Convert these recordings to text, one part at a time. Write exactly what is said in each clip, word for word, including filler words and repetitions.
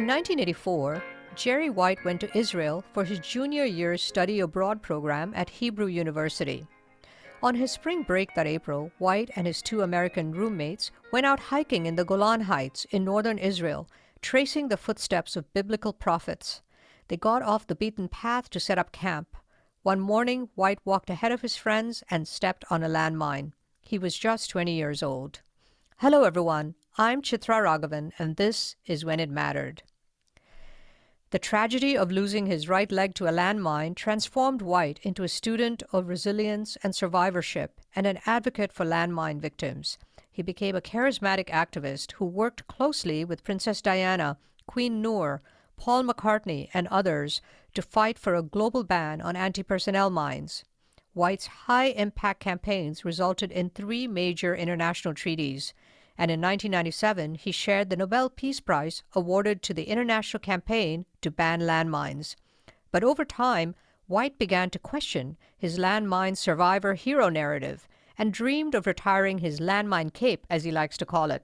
In nineteen eighty-four, Jerry White went to Israel for his junior year study abroad program at Hebrew University. On his spring break that April, White and his two American roommates went out hiking in the Golan Heights in northern Israel, tracing the footsteps of biblical prophets. They got off the beaten path to set up camp. One morning, White walked ahead of his friends and stepped on a landmine. He was just twenty years old. Hello, everyone. I'm Chitra Raghavan, and this is When It Mattered. The tragedy of losing his right leg to a landmine transformed White into a student of resilience and survivorship and an advocate for landmine victims. He became a charismatic activist who worked closely with Princess Diana, Queen Noor, Paul McCartney, and others to fight for a global ban on anti-personnel mines. White's high-impact campaigns resulted in three major international treaties, and in nineteen ninety-seven, he shared the Nobel Peace Prize awarded to the international campaign to ban landmines. But over time, White began to question his landmine survivor hero narrative and dreamed of retiring his landmine cape, as he likes to call it.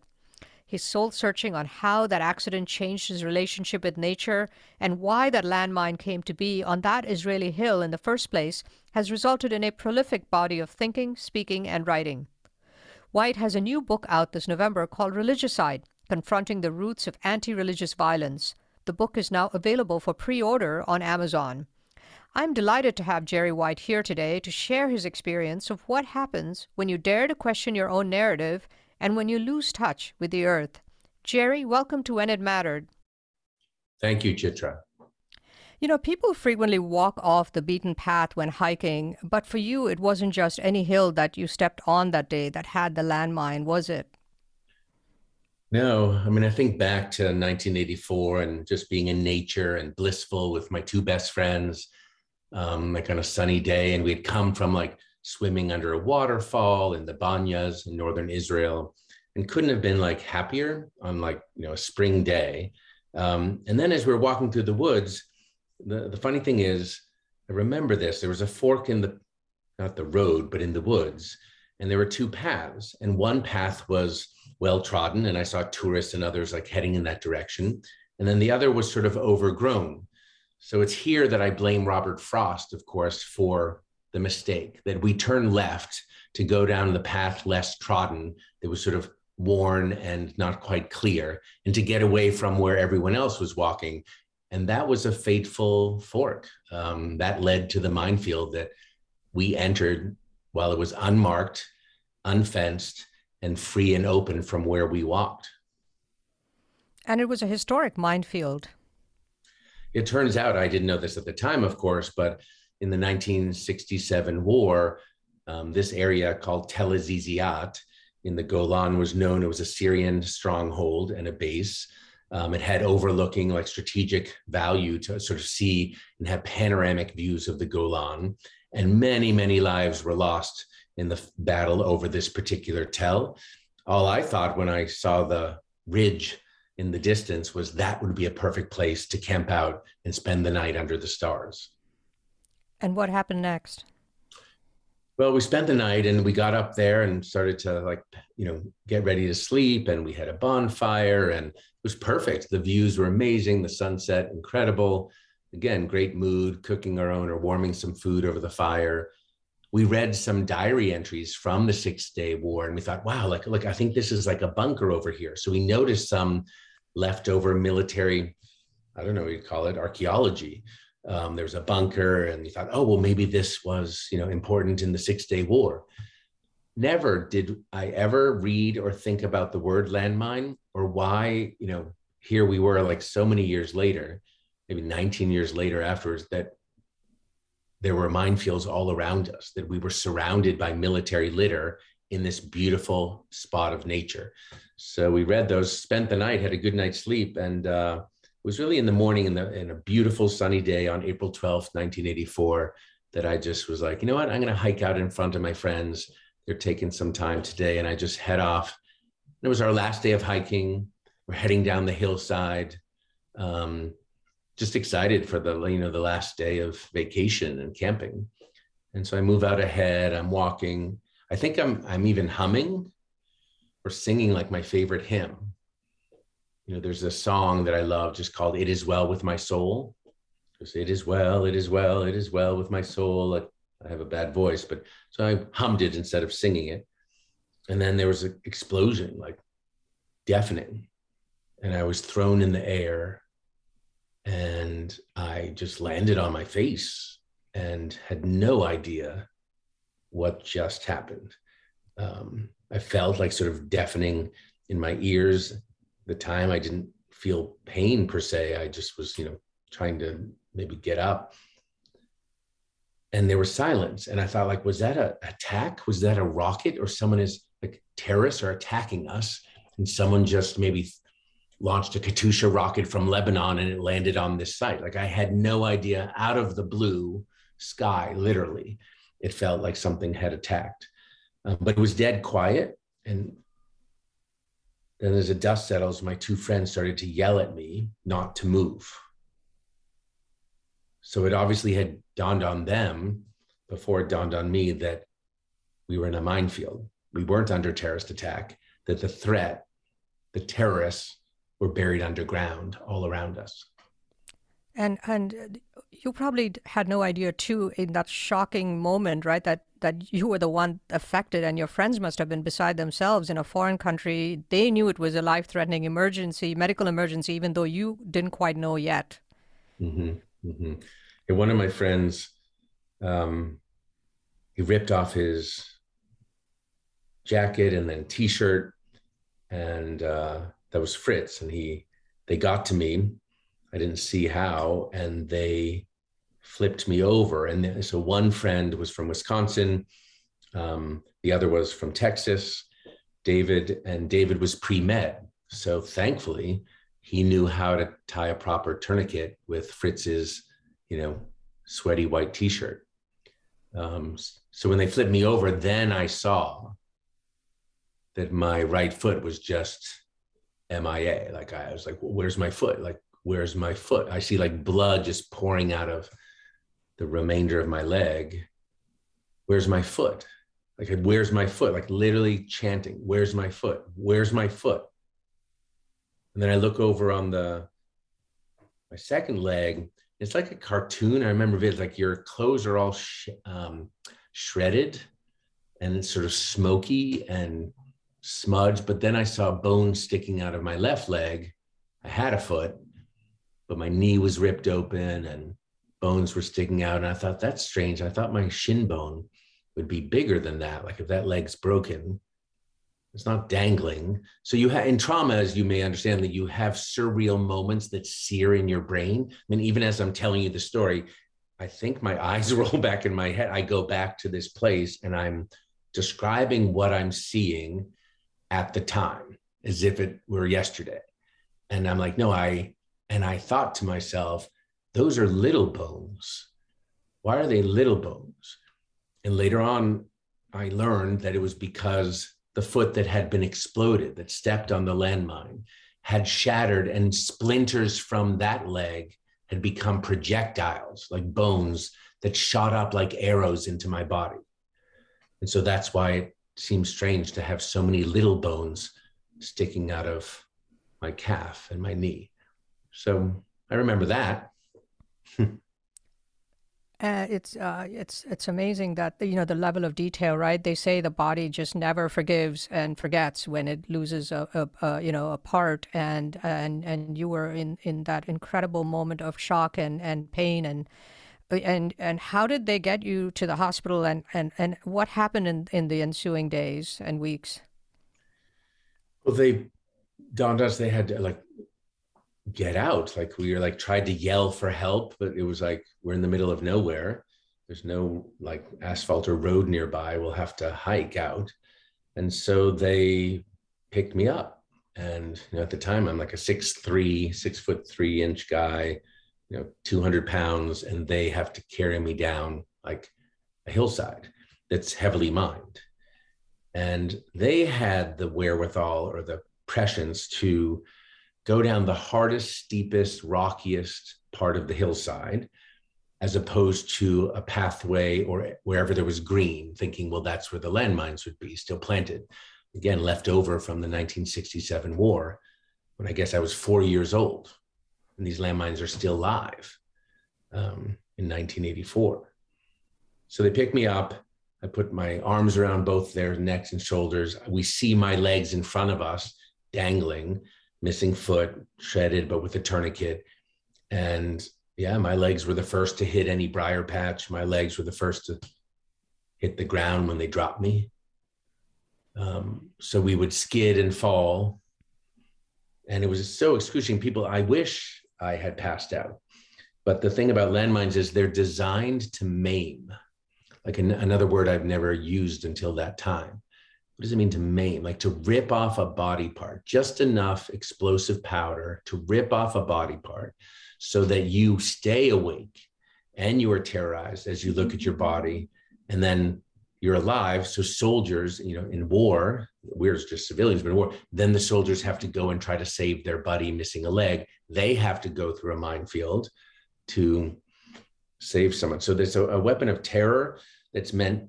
He's soul-searching on how that accident changed his relationship with nature and why that landmine came to be on that Israeli hill in the first place has resulted in a prolific body of thinking, speaking, and writing. White has a new book out this November called Religicide, Confronting the Roots of Anti-Religious Violence. The book is now available for pre-order on Amazon. I'm delighted to have Jerry White here today to share his experience of what happens when you dare to question your own narrative and when you lose touch with the earth. Jerry, welcome to When It Mattered. Thank you, Chitra. You know, people frequently walk off the beaten path when hiking, but for you, it wasn't just any hill that you stepped on that day that had the landmine, was it? No. I mean, I think back to nineteen eighty-four and just being in nature and blissful with my two best friends, um, like on a sunny day, and we'd come from like swimming under a waterfall in the banyas in northern Israel and couldn't have been like happier on like, you know, a spring day. Um, and then as we were walking through the woods, The, the funny thing is, I remember this, there was a fork in the, not the road, but in the woods, and there were two paths, and one path was well-trodden, and I saw tourists and others like heading in that direction, and then the other was sort of overgrown. So it's here that I blame Robert Frost, of course, for the mistake, that we turn left to go down the path less trodden, that was sort of worn and not quite clear, and to get away from where everyone else was walking. And that was a fateful fork um, that led to the minefield that we entered while it was unmarked, unfenced, and free and open from where we walked. And it was a historic minefield. It turns out, I didn't know this at the time, of course, but in the nineteen sixty-seven war, um, this area called Tel Aziziyat in the Golan was known, it was a Syrian stronghold and a base. Um, it had overlooking like strategic value to sort of see and have panoramic views of the Golan. And many, many lives were lost in the battle over this particular tell. All I thought when I saw the ridge in the distance was that would be a perfect place to camp out and spend the night under the stars. And what happened next? Well, we spent the night and we got up there and started to like, you know, get ready to sleep, and we had a bonfire and it was perfect. The views were amazing, the sunset, incredible. Again, great mood, cooking our own or warming some food over the fire. We read some diary entries from the Six Day War and we thought, wow, like, look, I think this is like a bunker over here. So we noticed some leftover military, I don't know what you'd call it, archaeology. Um, there was a bunker and you thought, oh, well, maybe this was, you know, important in the Six Day War. Never did I ever read or think about the word landmine or why, you know, here we were like so many years later, maybe nineteen years later afterwards, that there were minefields all around us, that we were surrounded by military litter in this beautiful spot of nature. So we read those, spent the night, had a good night's sleep, and uh, was really in the morning in, the, in a beautiful sunny day on April twelfth, nineteen eighty-four, that I just was like, you know what, I'm going to hike out in front of my friends. They're taking some time today. And I just head off. And it was our last day of hiking. We're heading down the hillside. Um, just excited for the, you know, the last day of vacation and camping. And so I move out ahead. I'm walking. I think I'm, I'm even humming or singing like my favorite hymn. you know, there's a song that I love just called "It Is Well With My Soul." Just, it is well, it is well, it is well with my soul. I, I have a bad voice, but so I hummed it instead of singing it. And then there was an explosion, like deafening. And I was thrown in the air and I just landed on my face and had no idea what just happened. Um, I felt like sort of deafening in my ears. At the time I didn't feel pain per se. I just was, you know, trying to maybe get up. And there was silence. And I thought, like, was that an attack? Was that a rocket? Or someone is, like, terrorists are attacking us. And someone just maybe launched a Katyusha rocket from Lebanon and it landed on this site. Like, I had no idea. Out of the blue sky, literally, it felt like something had attacked. Um, but it was dead quiet. And then as the dust settles, my two friends started to yell at me not to move. So it obviously had dawned on them before it dawned on me that we were in a minefield. We weren't under terrorist attack, that the threat, the terrorists were buried underground all around us. And and you probably had no idea too in that shocking moment, right? That that you were the one affected and your friends must have been beside themselves in a foreign country. They knew it was a life-threatening emergency, medical emergency, even though you didn't quite know yet. Mm-hmm. Mm-hmm. And one of my friends, um, he ripped off his jacket and then t-shirt, and uh, that was Fritz. And he, they got to me. I didn't see how, and they flipped me over. And then, so one friend was from Wisconsin. Um, the other was from Texas, David, and David was pre-med. So thankfully, he knew how to tie a proper tourniquet with Fritz's, you know, sweaty white t-shirt. Um, so when they flipped me over, then I saw that my right foot was just M I A. Like, I was like, well, where's my foot? Like, where's my foot? I see, like, blood just pouring out of the remainder of my leg. Where's my foot? Like, where's my foot? Like, literally chanting, where's my foot? Where's my foot? And then I look over on the, my second leg, it's like a cartoon. I remember it, like your clothes are all sh um, shredded and it's sort of smoky and smudged. But then I saw bone sticking out of my left leg. I had a foot, but my knee was ripped open and bones were sticking out. And I thought, that's strange. I thought my shin bone would be bigger than that. Like, if that leg's broken, it's not dangling. So you have, in trauma, as you may understand, that you have surreal moments that sear in your brain. I mean, even as I'm telling you the story, I think my eyes roll back in my head. I go back to this place and I'm describing what I'm seeing at the time as if it were yesterday. And I'm like, no, I, and I thought to myself, those are little bones. Why are they little bones? And later on, I learned that it was because the foot that had been exploded, that stepped on the landmine, had shattered, and splinters from that leg had become projectiles, like bones that shot up like arrows into my body. And so that's why it seems strange to have so many little bones sticking out of my calf and my knee. So I remember that. Uh, it's uh, it's it's amazing that, you know, the level of detail, right? They say the body just never forgives and forgets when it loses a, a, a you know a part, and and and you were in in that incredible moment of shock and and pain and and and how did they get you to the hospital, and and and what happened in in the ensuing days and weeks? Well, they dawned us they had to, like, get out. Like, we were like tried to yell for help, but it was like, we're in the middle of nowhere. There's no, like, asphalt or road nearby. We'll have to hike out. And so they picked me up. And, you know, at the time I'm like a six, three, six foot, three inch guy, you know, two hundred pounds, and they have to carry me down like a hillside that's heavily mined. And they had the wherewithal or the prescience to go down the hardest, steepest, rockiest part of the hillside, as opposed to a pathway or wherever there was green, thinking, well, that's where the landmines would be, still planted, again, left over from the nineteen sixty-seven war. when I guess I was four years old, and these landmines are still live um, in nineteen eighty-four. So they pick me up. I put my arms around both their necks and shoulders. We see my legs in front of us, dangling, missing foot, shredded, but with a tourniquet. And yeah, my legs were the first to hit any briar patch. My legs were the first to hit the ground when they dropped me. Um, so we would skid and fall. And it was so excruciating. People, I wish I had passed out. But the thing about landmines is they're designed to maim. Like an, another word I've never used until that time. What does it mean to maim? Like to rip off a body part, just enough explosive powder to rip off a body part so that you stay awake and you are terrorized as you look at your body, and then you're alive. So soldiers, you know, in war, we're just civilians, but in war, then the soldiers have to go and try to save their buddy missing a leg. They have to go through a minefield to save someone. So there's a, a weapon of terror that's meant,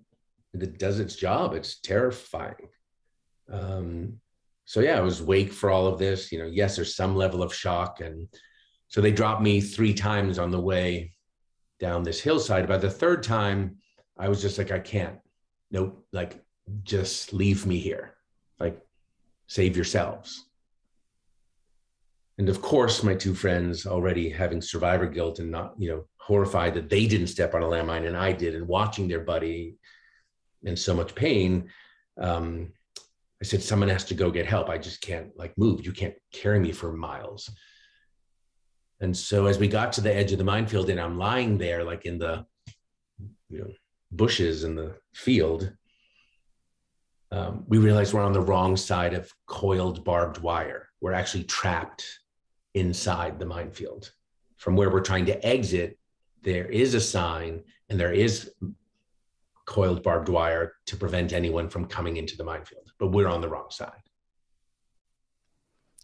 that does its job. It's terrifying. Um, so yeah, I was awake for all of this. You know, yes, there's some level of shock. And so they dropped me three times on the way down this hillside. About the third time, I was just like, I can't. Nope. Like, just leave me here. Like, save yourselves. And of course, my two friends, already having survivor guilt and not, you know, horrified that they didn't step on a landmine and I did, and watching their buddy in so much pain, um, I said, someone has to go get help. I just can't like move. You can't carry me for miles. And so as we got to the edge of the minefield and I'm lying there like in the, you know, bushes in the field, um, we realized we're on the wrong side of coiled barbed wire. We're actually trapped inside the minefield. From where we're trying to exit, there is a sign and there is coiled barbed wire to prevent anyone from coming into the minefield, but we're on the wrong side.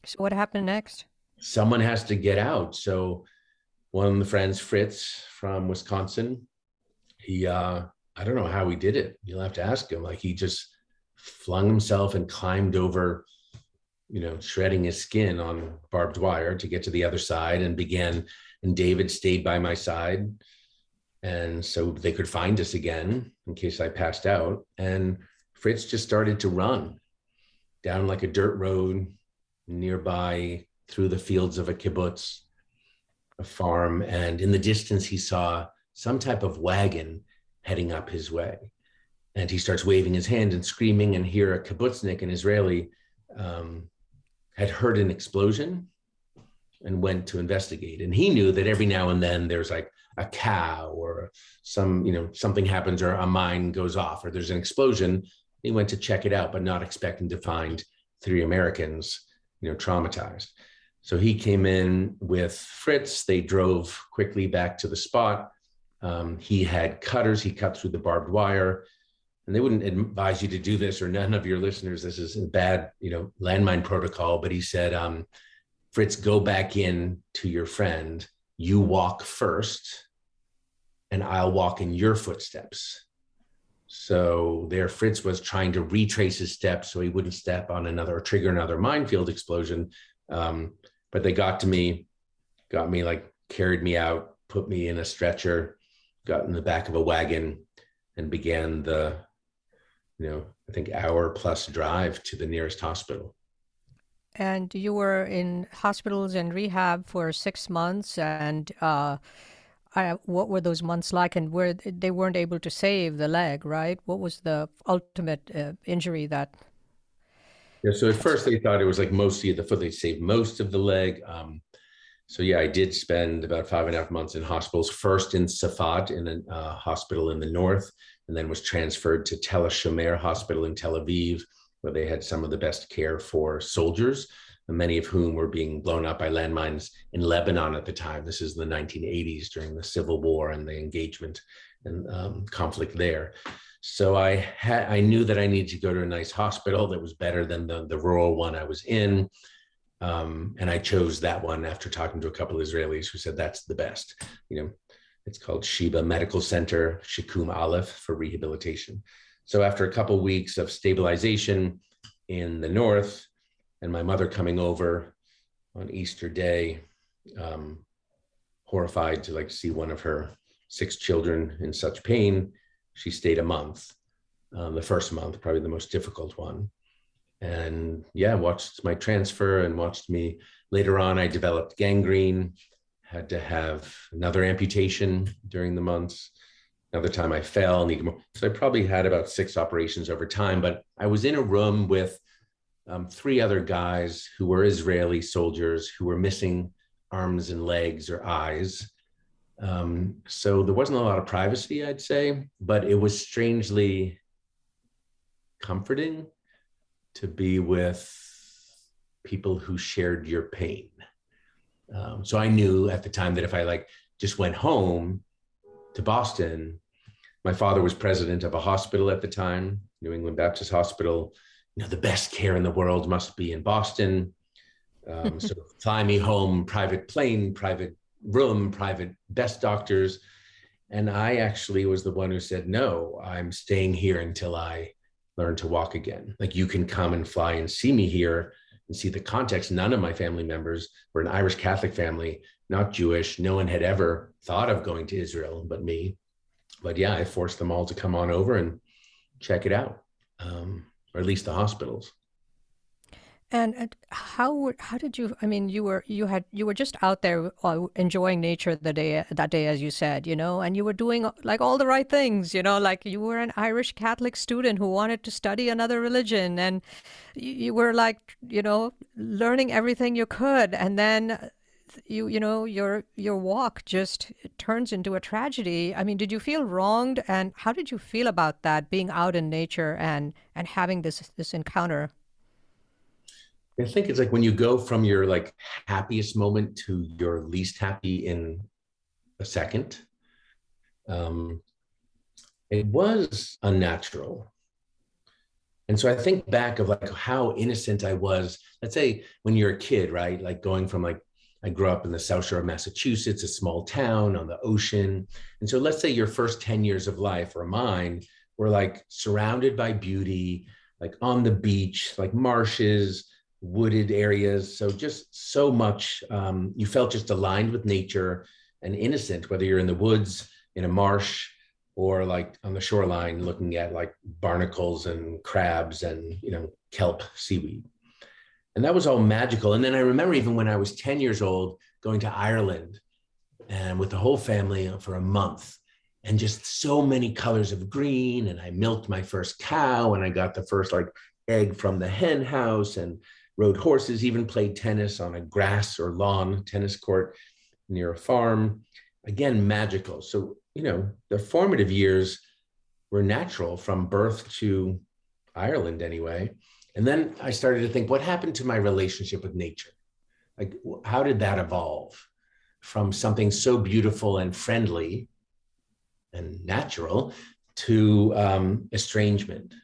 So what happened next? Someone has to get out. So one of the friends, Fritz from Wisconsin, he, uh, I don't know how he did it. You'll have to ask him. Like, he just flung himself and climbed over, you know, shredding his skin on barbed wire to get to the other side, and began, and David stayed by my side. And so they could find us again in case I passed out. And Fritz just started to run down like a dirt road nearby through the fields of a kibbutz, a farm. And in the distance, he saw some type of wagon heading up his way. And he starts waving his hand and screaming, and here a kibbutznik, an Israeli, um, had heard an explosion and went to investigate. And he knew that every now and then there's like a cow or some, you know, something happens, or a mine goes off, or there's an explosion. He went to check it out, but not expecting to find three Americans, you know, traumatized. So he came in with Fritz. They drove quickly back to the spot. Um, he had cutters. He cut through the barbed wire. And they wouldn't advise you to do this, or none of your listeners, this is a bad, you know, landmine protocol. But he said, um, Fritz, go back in to your friend. You walk first, and I'll walk in your footsteps. So there, Fritz was trying to retrace his steps so he wouldn't step on another or trigger another minefield explosion. Um, but they got to me, got me, like carried me out, put me in a stretcher, got in the back of a wagon, and began the, you know, I think hour plus drive to the nearest hospital. And you were in hospitals and rehab for six months. And uh, I, what were those months like? And were, they weren't able to save the leg, right? What was the ultimate uh, injury that? Yeah, so at first they thought it was like mostly the foot. They saved most of the leg. Um, so yeah, I did spend about five and a half months in hospitals, first in Safat, in a uh, hospital in the north, and then was transferred to Tel Shomer Hospital in Tel Aviv, where they had some of the best care for soldiers, many of whom were being blown up by landmines in Lebanon at the time. This is the nineteen eighties during the Civil War and the engagement and um, conflict there. So I had, I knew that I needed to go to a nice hospital that was better than the, the rural one I was in. Um, and I chose that one after talking to a couple of Israelis who said, that's the best. You know, it's called Sheba Medical Center, Shikum Aleph, for rehabilitation. So after a couple weeks of stabilization in the north and my mother coming over on Easter Day, um, horrified to like see one of her six children in such pain. She stayed a month, um, the first month, probably the most difficult one. And yeah, watched my transfer and watched me. Later on, I developed gangrene, had to have another amputation during the months. Another time I fell. So I probably had about six operations over time, but I was in a room with um, three other guys who were Israeli soldiers who were missing arms and legs or eyes. Um, so there wasn't a lot of privacy, I'd say, but it was strangely comforting to be with people who shared your pain. Um, so I knew at the time that if I like just went home to Boston, my father was president of a hospital at the time, New England Baptist Hospital. You know, the best care in the world must be in Boston. Um, so fly me home, private plane, private room, private best doctors. And I actually was the one who said, no, I'm staying here until I learn to walk again. Like, you can come and fly and see me here and see the context. None of my family members were an Irish Catholic family, not Jewish. No one had ever thought of going to Israel but me. But yeah, I forced them all to come on over and check it out, um, or at least the hospitals. And, and how how did you? I mean, you were you had you were just out there enjoying nature the day that day, as you said, you know, and you were doing like all the right things, you know, like you were an Irish Catholic student who wanted to study another religion, and you, you were like, you know, learning everything you could, and then you you know your your walk just turns into a tragedy. I mean, did you feel wronged, and how did you feel about that, being out in nature and and having this this encounter? I think it's like when you go from your like happiest moment to your least happy in a second. Um, it was unnatural. And so I think back of like how innocent I was. Let's say when you're a kid, right? Like going from like, I grew up in the South Shore of Massachusetts, a small town on the ocean. And so let's say your first ten years of life, or mine, were like surrounded by beauty, like on the beach, like marshes, wooded areas. So just so much, um, you felt just aligned with nature and innocent, whether you're in the woods, in a marsh, or like on the shoreline looking at like barnacles and crabs and, you know, kelp, seaweed. And that was all magical. And then I remember even when I was ten years old, going to Ireland and with the whole family for a month, and just so many colors of green. And I milked my first cow, and I got the first like egg from the hen house, and rode horses, even played tennis on a grass or lawn tennis court near a farm. Again, magical. So, you know, the formative years were natural from birth to Ireland anyway. And then I started to think, what happened to my relationship with nature? Like, how did that evolve from something so beautiful and friendly and natural to um, estrangement?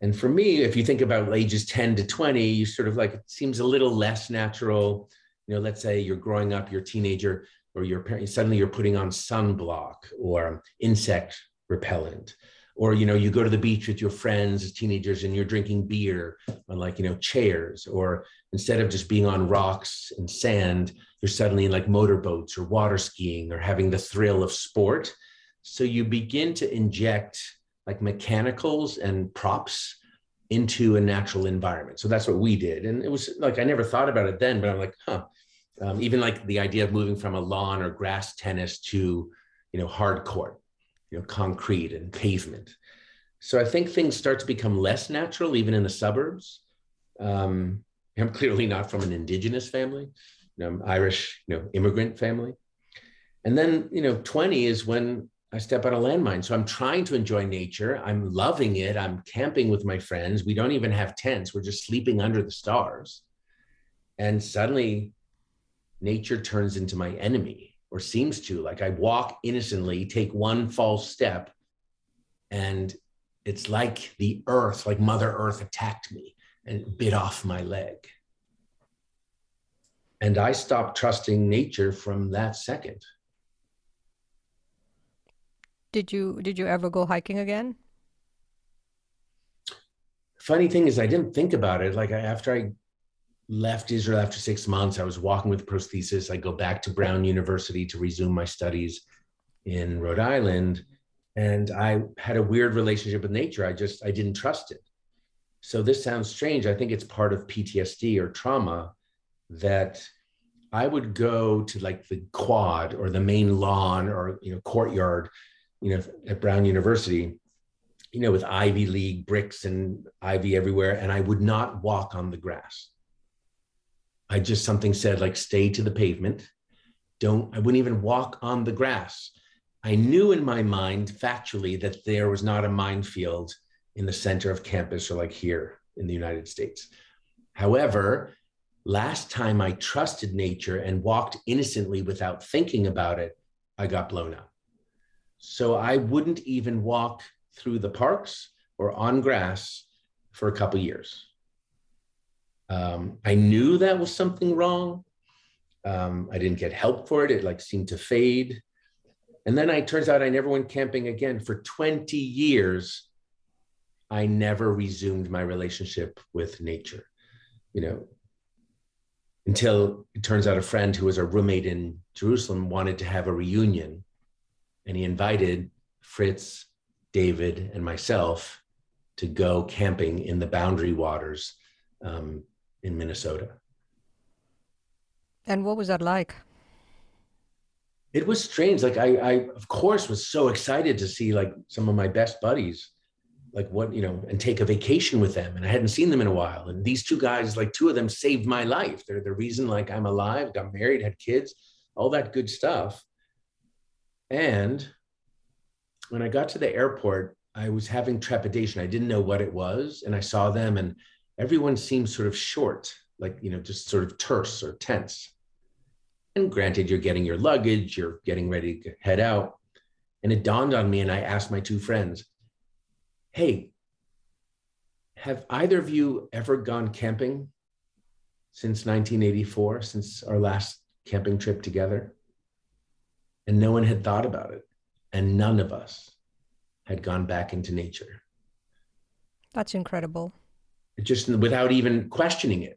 And for me, if you think about ages ten to twenty, you sort of like, it seems a little less natural. You know, let's say you're growing up, you're a teenager, or your parent, suddenly you're putting on sunblock or insect repellent, or, you know, you go to the beach with your friends as teenagers and you're drinking beer on like, you know, chairs, or instead of just being on rocks and sand, you're suddenly in like motorboats or water skiing or having the thrill of sport. So you begin to inject like mechanicals and props into a natural environment. So that's what we did. And it was like, I never thought about it then, but I'm like, huh. Um, even like the idea of moving from a lawn or grass tennis to, you know, hard court, you know, concrete and pavement. So I think things start to become less natural, even in the suburbs. Um, I'm clearly not from an indigenous family, you know, I'm Irish, you know, immigrant family. And then, you know, twenty is when I step on a landmine. So I'm trying to enjoy nature. I'm loving it. I'm camping with my friends. We don't even have tents. We're just sleeping under the stars. And suddenly nature turns into my enemy, or seems to. Like, I walk innocently, take one false step, and it's like the earth, like Mother Earth attacked me and bit off my leg. And I stopped trusting nature from that second. Did you did you ever go hiking again? Funny thing is, I didn't think about it. Like I, after I left Israel after six months. I was walking with prosthesis. I go back to Brown University to resume my studies in Rhode Island. And I had a weird relationship with nature. I just, I didn't trust it. So this sounds strange. I think it's part of P T S D or trauma that I would go to like the quad or the main lawn or, you know, courtyard, you know, at Brown University, you know, with Ivy League bricks and ivy everywhere. And I would not walk on the grass. I just, something said like, stay to the pavement. Don't, I wouldn't even walk on the grass. I knew in my mind factually that there was not a minefield in the center of campus or like here in the United States. However, last time I trusted nature and walked innocently without thinking about it, I got blown up. So I wouldn't even walk through the parks or on grass for a couple years. Um, I knew that was something wrong. Um, I didn't get help for it. It like seemed to fade. And then it turns out I never went camping again. For twenty years, I never resumed my relationship with nature, you know, until it turns out a friend who was a roommate in Jerusalem wanted to have a reunion, and he invited Fritz, David, and myself to go camping in the Boundary Waters um, in Minnesota. And what was that like? It was strange. Like I, I, of course, was so excited to see like some of my best buddies, like what, you know, and take a vacation with them. And I hadn't seen them in a while. And these two guys, like two of them saved my life. They're the reason like I'm alive, got married, had kids, all that good stuff. And when I got to the airport, I was having trepidation. I didn't know what it was. And I saw them and everyone seemed sort of short, like, you know, just sort of terse or tense. And granted, you're getting your luggage, you're getting ready to head out. And it dawned on me and I asked my two friends, hey, have either of you ever gone camping since nineteen eighty-four, since our last camping trip together? And no one had thought about it. And none of us had gone back into nature. That's incredible. It just without even questioning it.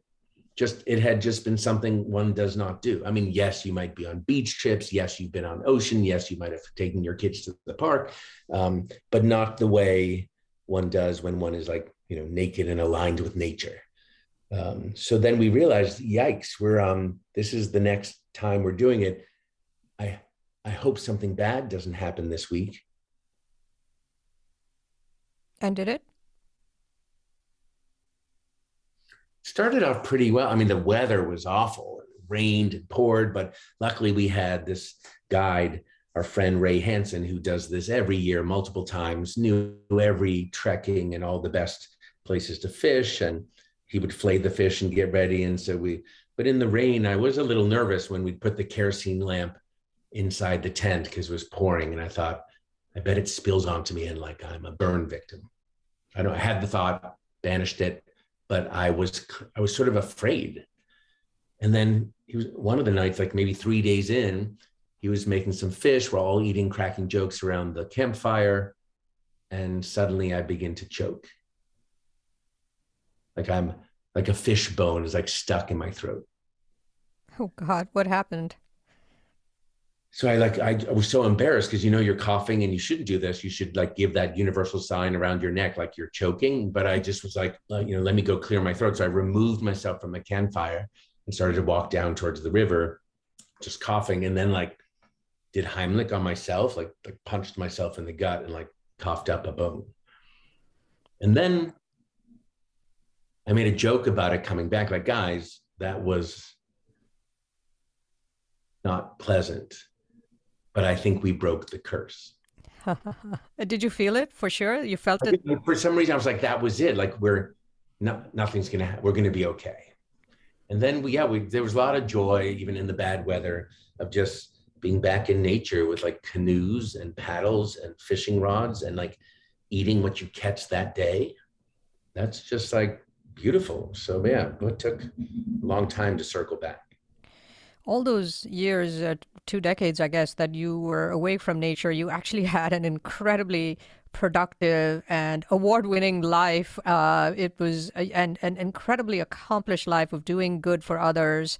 Just it had just been something one does not do. I mean, yes, you might be on beach trips. Yes, you've been on ocean. Yes, you might have taken your kids to the park, um, but not the way one does when one is like, you know, naked and aligned with nature. Um, so then we realized, yikes, we're, um, this is the next time we're doing it. I, I hope something bad doesn't happen this week. And did it? Started off pretty well. I mean, the weather was awful. It rained and poured, but luckily we had this guide, our friend Ray Hansen, who does this every year, multiple times, knew every trekking and all the best places to fish. And he would flay the fish and get ready. And so we, but in the rain, I was a little nervous when we'd put the kerosene lamp inside the tent because it was pouring. And I thought, I bet it spills onto me and like I'm a burn victim. I don't, I had the thought, banished it, but I was, I was sort of afraid. And then he was one of the nights, like maybe three days in, he was making some fish. We're all eating, cracking jokes around the campfire. And suddenly I begin to choke. Like I'm like a fish bone is like stuck in my throat. Oh God, what happened? So I like, I, I was so embarrassed because, you know, you're coughing and you shouldn't do this. You should like give that universal sign around your neck, like you're choking. But I just was like, you know, let me go clear my throat. So I removed myself from the campfire and started to walk down towards the river, just coughing. And then like, did Heimlich on myself, like, like punched myself in the gut and like coughed up a bone. And then I made a joke about it coming back, like, guys, that was not pleasant, but I think we broke the curse. Did you feel it for sure? You felt it? For some reason, I was like, that was it. Like we're not, nothing's going to happen. We're going to be okay. And then we, yeah, we, there was a lot of joy, even in the bad weather, of just being back in nature with like canoes and paddles and fishing rods and like eating what you catch that day. That's just like beautiful. So yeah, it took a long time to circle back. All those years, uh, two decades, I guess, that you were away from nature, you actually had an incredibly productive and award-winning life. Uh, it was a, an, an incredibly accomplished life of doing good for others.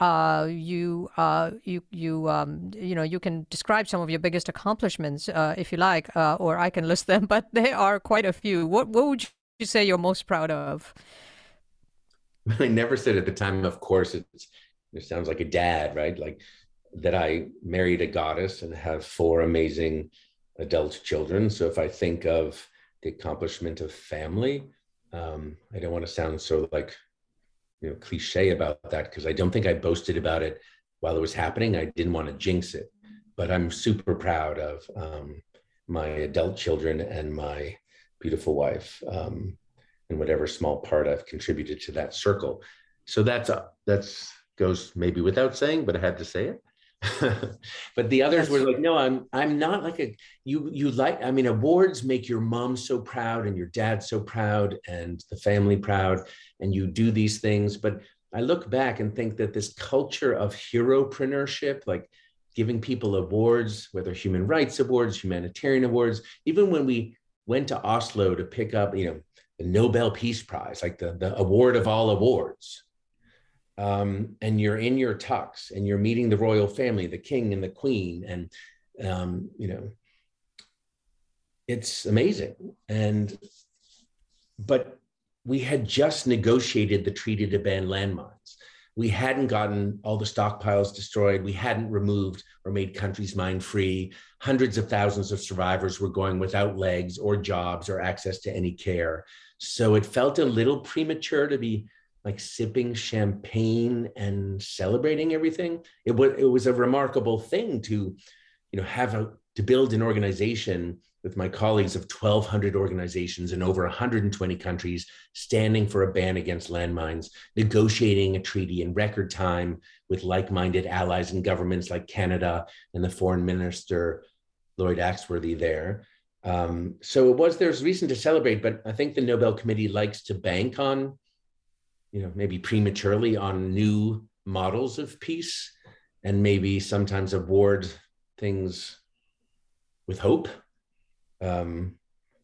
Uh, you, uh, you, you, um, you know, you can describe some of your biggest accomplishments, uh, if you like, uh, or I can list them, but they are quite a few. What, what would you say you're most proud of? I never said at the time, of course, it's, it sounds like a dad, right? Like that I married a goddess and have four amazing adult children. So if I think of the accomplishment of family, um, I don't want to sound so like, you know, cliche about that, because I don't think I boasted about it while it was happening. I didn't want to jinx it, but I'm super proud of um, my adult children and my beautiful wife, um, and whatever small part I've contributed to that circle. So that's uh, that's goes maybe without saying, but I had to say it. But the others were like, no, I'm I'm not like a, you, you like, I mean, awards make your mom so proud and your dad so proud and the family proud, and you do these things. But I look back and think that this culture of heropreneurship, like giving people awards, whether human rights awards, humanitarian awards, even when we went to Oslo to pick up, you know, the Nobel Peace Prize, like the, the award of all awards. Um, and you're in your tux and you're meeting the royal family, the king and the queen. And, um, you know, it's amazing. And, but we had just negotiated the treaty to ban landmines. We hadn't gotten all the stockpiles destroyed. We hadn't removed or made countries mine free. Hundreds of thousands of survivors were going without legs or jobs or access to any care. So it felt a little premature to be like sipping champagne and celebrating everything. It was, it was a remarkable thing to, you know, have a, to build an organization with my colleagues of twelve hundred organizations in over one hundred twenty countries, standing for a ban against landmines, negotiating a treaty in record time with like-minded allies and governments like Canada and the Foreign Minister, Lloyd Axworthy there. Um, so it was, there's reason to celebrate, but I think the Nobel Committee likes to bank on, you know, maybe prematurely on new models of peace, and maybe sometimes award things with hope. Um,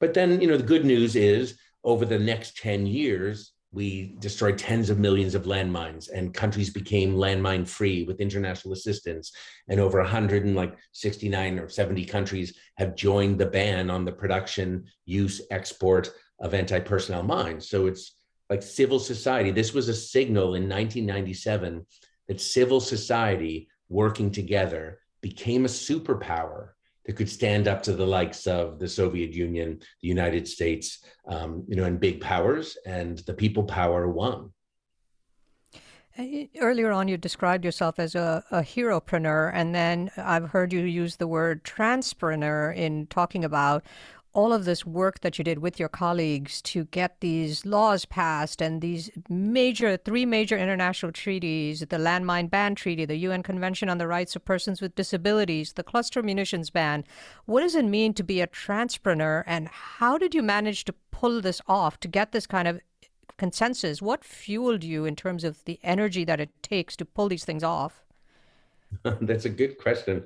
but then, you know, the good news is over the next ten years, we destroyed tens of millions of landmines, and countries became landmine free with international assistance. And over one hundred sixty-nine or seventy countries have joined the ban on the production, use, export of anti-personnel mines. So it's like civil society. This was a signal in nineteen ninety-seven that civil society working together became a superpower that could stand up to the likes of the Soviet Union, the United States, um, you know, and big powers, and the people power won. Earlier on, you described yourself as a, a heropreneur, and then I've heard you use the word transpreneur in talking about all of this work that you did with your colleagues to get these laws passed and these major, three major international treaties, the Landmine Ban Treaty, the U N Convention on the Rights of Persons with Disabilities, the Cluster Munitions Ban. What does it mean to be a transpreneur, and how did you manage to pull this off, to get this kind of consensus? What fueled you in terms of the energy that it takes to pull these things off? That's a good question.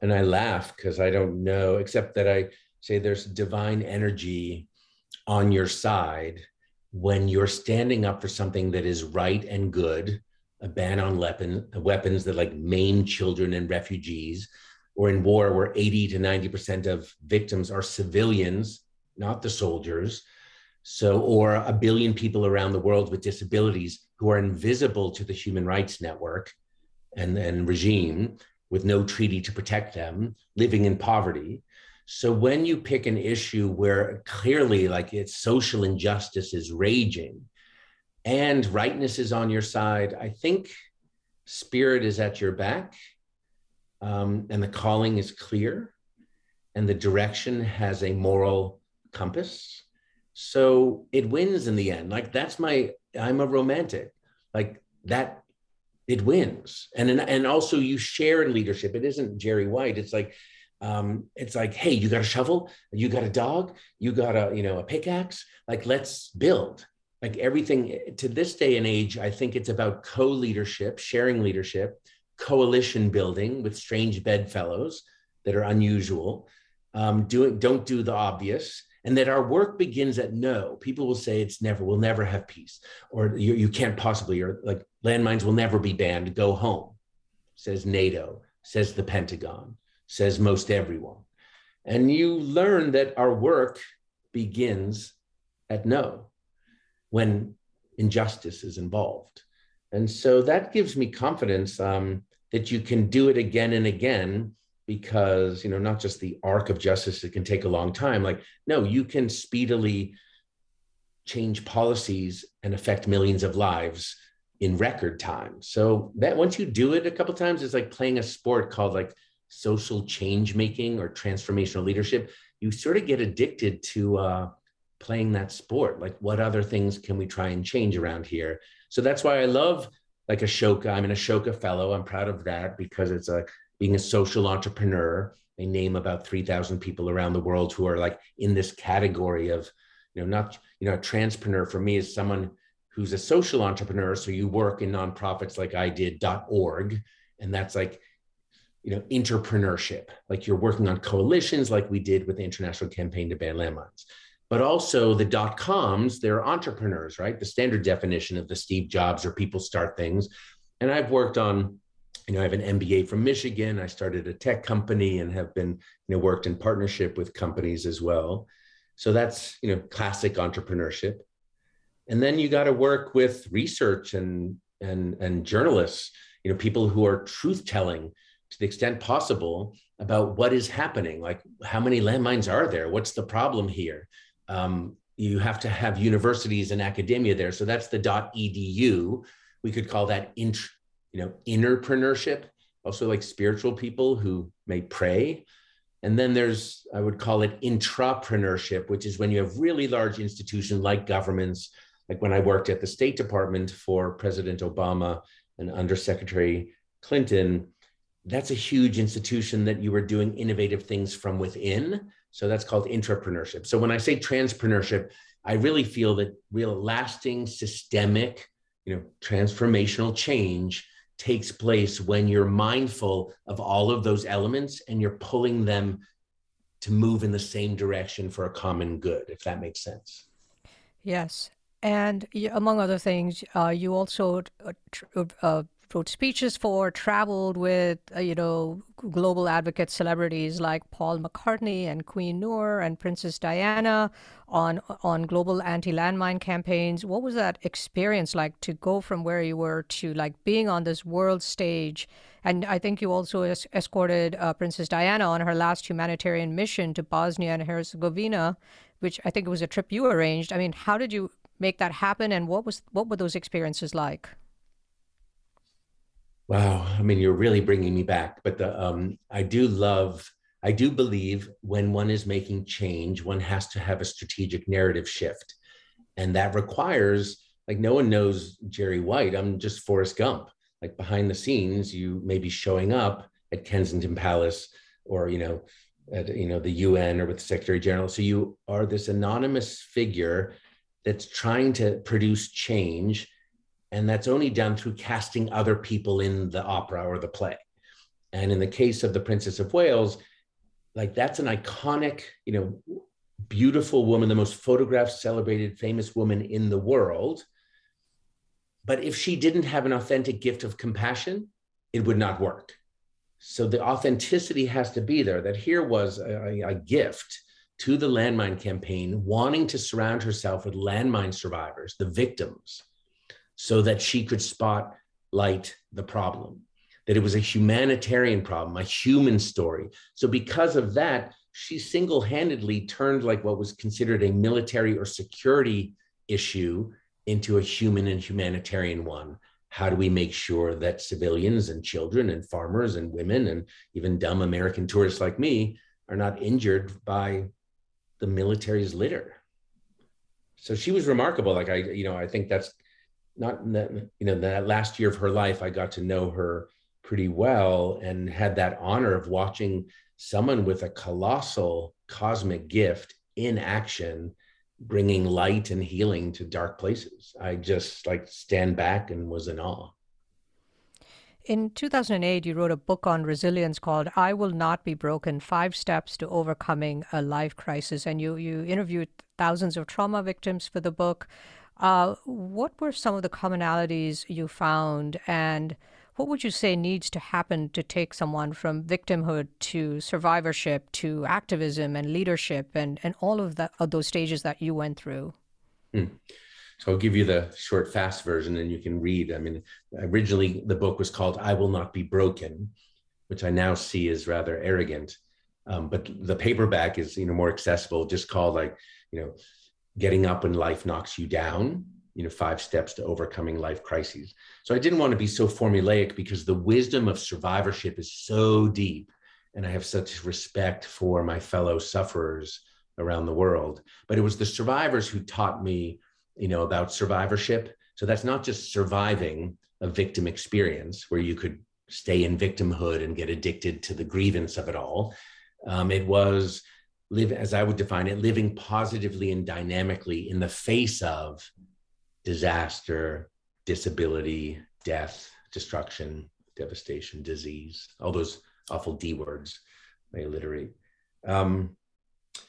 And I laugh because I don't know, except that I say there's divine energy on your side when you're standing up for something that is right and good, a ban on weapon, weapons that like maim children and refugees, or in war where eighty to ninety percent of victims are civilians, not the soldiers. So, or a billion people around the world with disabilities who are invisible to the human rights network and, and regime, with no treaty to protect them, living in poverty. So when you pick an issue where clearly like it's social injustice is raging and rightness is on your side, I think spirit is at your back, um, and the calling is clear and the direction has a moral compass. So it wins in the end. Like that's my, I'm a romantic, like that it wins. And, and also you share in leadership. It isn't Jerry White. It's like, Um, it's like, hey, you got a shovel, you got a dog, you got a, you know, a pickaxe, like, let's build. Like everything to this day and age, I think it's about co-leadership, sharing leadership, coalition building with strange bedfellows that are unusual, um, doing, don't do the obvious, and that our work begins at no. People will say it's never, we'll never have peace, or you, you can't possibly, or like landmines will never be banned, go home, says NATO, says the Pentagon, says most everyone. And you learn that our work begins at no, when injustice is involved. And so that gives me confidence um, that you can do it again and again, because, you know, not just the arc of justice, it can take a long time. Like, no, you can speedily change policies and affect millions of lives in record time. So that once you do it a couple of times, it's like playing a sport called like social change making or transformational leadership. You sort of get addicted to uh, playing that sport. Like, what other things can we try and change around here? So that's why I love like Ashoka. I'm an Ashoka fellow. I'm proud of that because it's like being a social entrepreneur. They name about three thousand people around the world who are like in this category of, you know, not, you know, a transpreneur for me is someone who's a social entrepreneur. So you work in nonprofits like I did, .org. And that's like, you know, entrepreneurship, like you're working on coalitions like we did with the International Campaign to Ban Landmines. But also the dot coms, they're entrepreneurs, right? The standard definition of the Steve Jobs or people start things. And I've worked on, you know, I have an M B A from Michigan. I started a tech company and have been, you know, worked in partnership with companies as well. So that's, you know, classic entrepreneurship. And then you got to work with research and, and, and journalists, you know, people who are truth-telling to the extent possible about what is happening. Like, how many landmines are there? What's the problem here? Um, you have to have universities and academia there. So that's the .edu. We could call that, int, you know, innerpreneurship, also like spiritual people who may pray. And then there's, I would call it intrapreneurship, which is when you have really large institutions like governments, like when I worked at the State Department for President Obama and Undersecretary Clinton, that's a huge institution that you were doing innovative things from within. So that's called intrapreneurship. So when I say transpreneurship, I really feel that real lasting, systemic, you know, transformational change takes place when you're mindful of all of those elements and you're pulling them to move in the same direction for a common good, if that makes sense. Yes. And among other things, uh, you also uh, uh, wrote speeches for, traveled with, uh, you know, global advocate celebrities like Paul McCartney and Queen Noor and Princess Diana on on global anti-landmine campaigns. What was that experience like to go from where you were to like being on this world stage? And I think you also es escorted uh, Princess Diana on her last humanitarian mission to Bosnia and Herzegovina, which I think was a trip you arranged. I mean, how did you make that happen? And what was what were those experiences like? Wow, I mean, you're really bringing me back, but the, um, I do love, I do believe when one is making change, one has to have a strategic narrative shift. And that requires, like, no one knows Jerry White, I'm just Forrest Gump. Like, behind the scenes, you may be showing up at Kensington Palace or, you know, at, you know, the U N or with the Secretary General. So you are this anonymous figure that's trying to produce change. And that's only done through casting other people in the opera or the play. And in the case of the Princess of Wales, like, that's an iconic, you know, beautiful woman, the most photographed, celebrated, famous woman in the world. But if she didn't have an authentic gift of compassion, it would not work. So the authenticity has to be there, that here was a, a gift to the landmine campaign, wanting to surround herself with landmine survivors, the victims, so that she could spotlight the problem, that it was a humanitarian problem, a human story. So because of that, she single-handedly turned like what was considered a military or security issue into a human and humanitarian one. How do we make sure that civilians and children and farmers and women and even dumb American tourists like me are not injured by the military's litter? So she was remarkable. Like, I, you know, I think that's, not that, you know, that last year of her life, I got to know her pretty well and had that honor of watching someone with a colossal cosmic gift in action, bringing light and healing to dark places. I just like stand back and was in awe. In two thousand eight, you wrote a book on resilience called I Will Not Be Broken, Five Steps to Overcoming a Life Crisis. And you, you interviewed thousands of trauma victims for the book. Uh, what were some of the commonalities you found, and what would you say needs to happen to take someone from victimhood to survivorship to activism and leadership and, and all of, that, of those stages that you went through? Mm. So I'll give you the short, fast version, and you can read. I mean, originally the book was called I Will Not Be Broken, which I now see is rather arrogant. Um, but the paperback is, you know, more accessible, just called, like, you know, Getting Up When Life Knocks You Down, you know, Five Steps to Overcoming Life Crises. So I didn't want to be so formulaic, because the wisdom of survivorship is so deep, and I have such respect for my fellow sufferers around the world. But it was the survivors who taught me, you know, about survivorship. So that's not just surviving a victim experience where you could stay in victimhood and get addicted to the grievance of it all. Um, it was live, as I would define it, living positively and dynamically in the face of disaster, disability, death, destruction, devastation, disease, all those awful D words I alliterate. Um,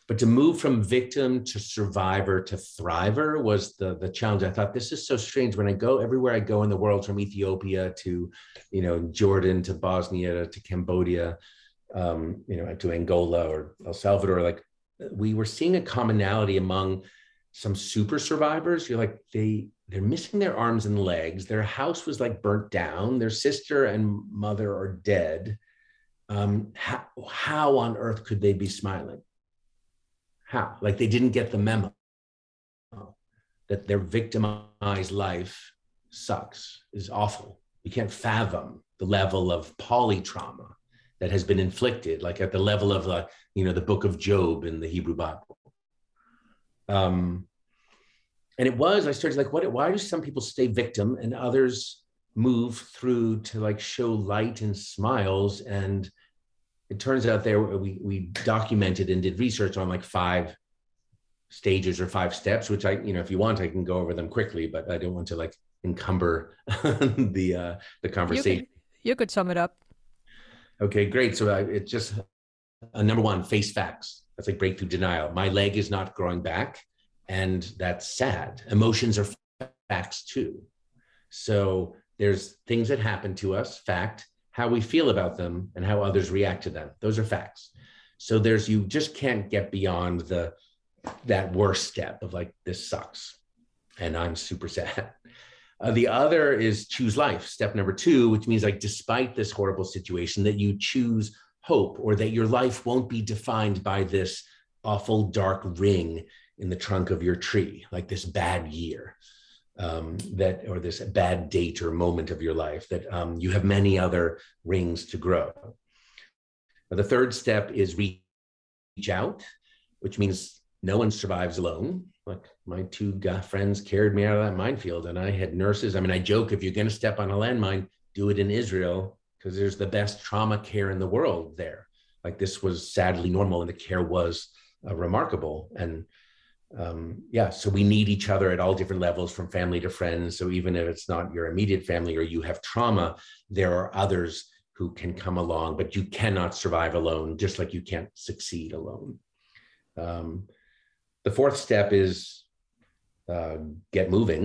But to move from victim to survivor to thriver was the, the challenge. I thought, this is so strange. When I go everywhere I go in the world, from Ethiopia to, you know, Jordan to Bosnia to Cambodia, um, you know, to Angola or El Salvador, like, we were seeing a commonality among some super survivors. You're like, they, they're missing their arms and legs. Their house was like burnt down. Their sister and mother are dead. Um, how, how on earth could they be smiling? How? Like, they didn't get the memo that their victimized life sucks, is awful. You can't fathom the level of polytrauma that has been inflicted, like at the level of, like, you know, the book of Job in the Hebrew Bible. Um, and it was, I started like, what? Why do some people stay victim and others move through to, like, show light and smiles? And it turns out there, we, we documented and did research on like five stages or five steps, which I, you know, if you want, I can go over them quickly, but I don't want to, like, encumber the, uh, the conversation. You could, you could sum it up. Okay, great. So I, it's just uh, number one, face facts. That's like breakthrough denial. My leg is not growing back, and that's sad. Emotions are facts too. So there's things that happen to us, fact, how we feel about them and how others react to them. Those are facts. So there's, you just can't get beyond the, that worst step of, like, this sucks and I'm super sad. Uh, the other is choose life, step number two, which means, like, despite this horrible situation, that you choose hope, or that your life won't be defined by this awful dark ring in the trunk of your tree, like this bad year. Um, that, or this bad date or moment of your life, that um, you have many other rings to grow. Now, the third step is reach out, which means no one survives alone. Like, my two friends carried me out of that minefield, and I had nurses. I mean, I joke, if you're going to step on a landmine, do it in Israel, because there's the best trauma care in the world there. Like, this was sadly normal, and the care was uh, remarkable. And Um, yeah, so we need each other at all different levels, from family to friends. So even if it's not your immediate family or you have trauma, there are others who can come along, but you cannot survive alone, just like you can't succeed alone. Um, the fourth step is uh, get moving.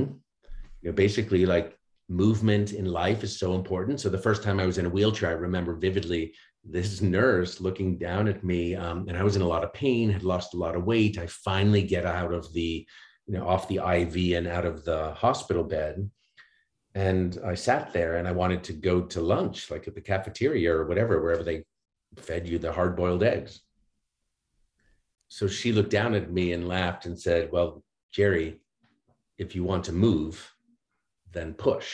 You know, basically, like, movement in life is so important. So the first time I was in a wheelchair, I remember vividly this nurse looking down at me, um, and I was in a lot of pain, had lost a lot of weight. I finally get out of the, you know, off the I V and out of the hospital bed. And I sat there, and I wanted to go to lunch, like at the cafeteria or whatever, wherever they fed you the hard-boiled eggs. So she looked down at me and laughed and said, well, Jerry, if you want to move, then push.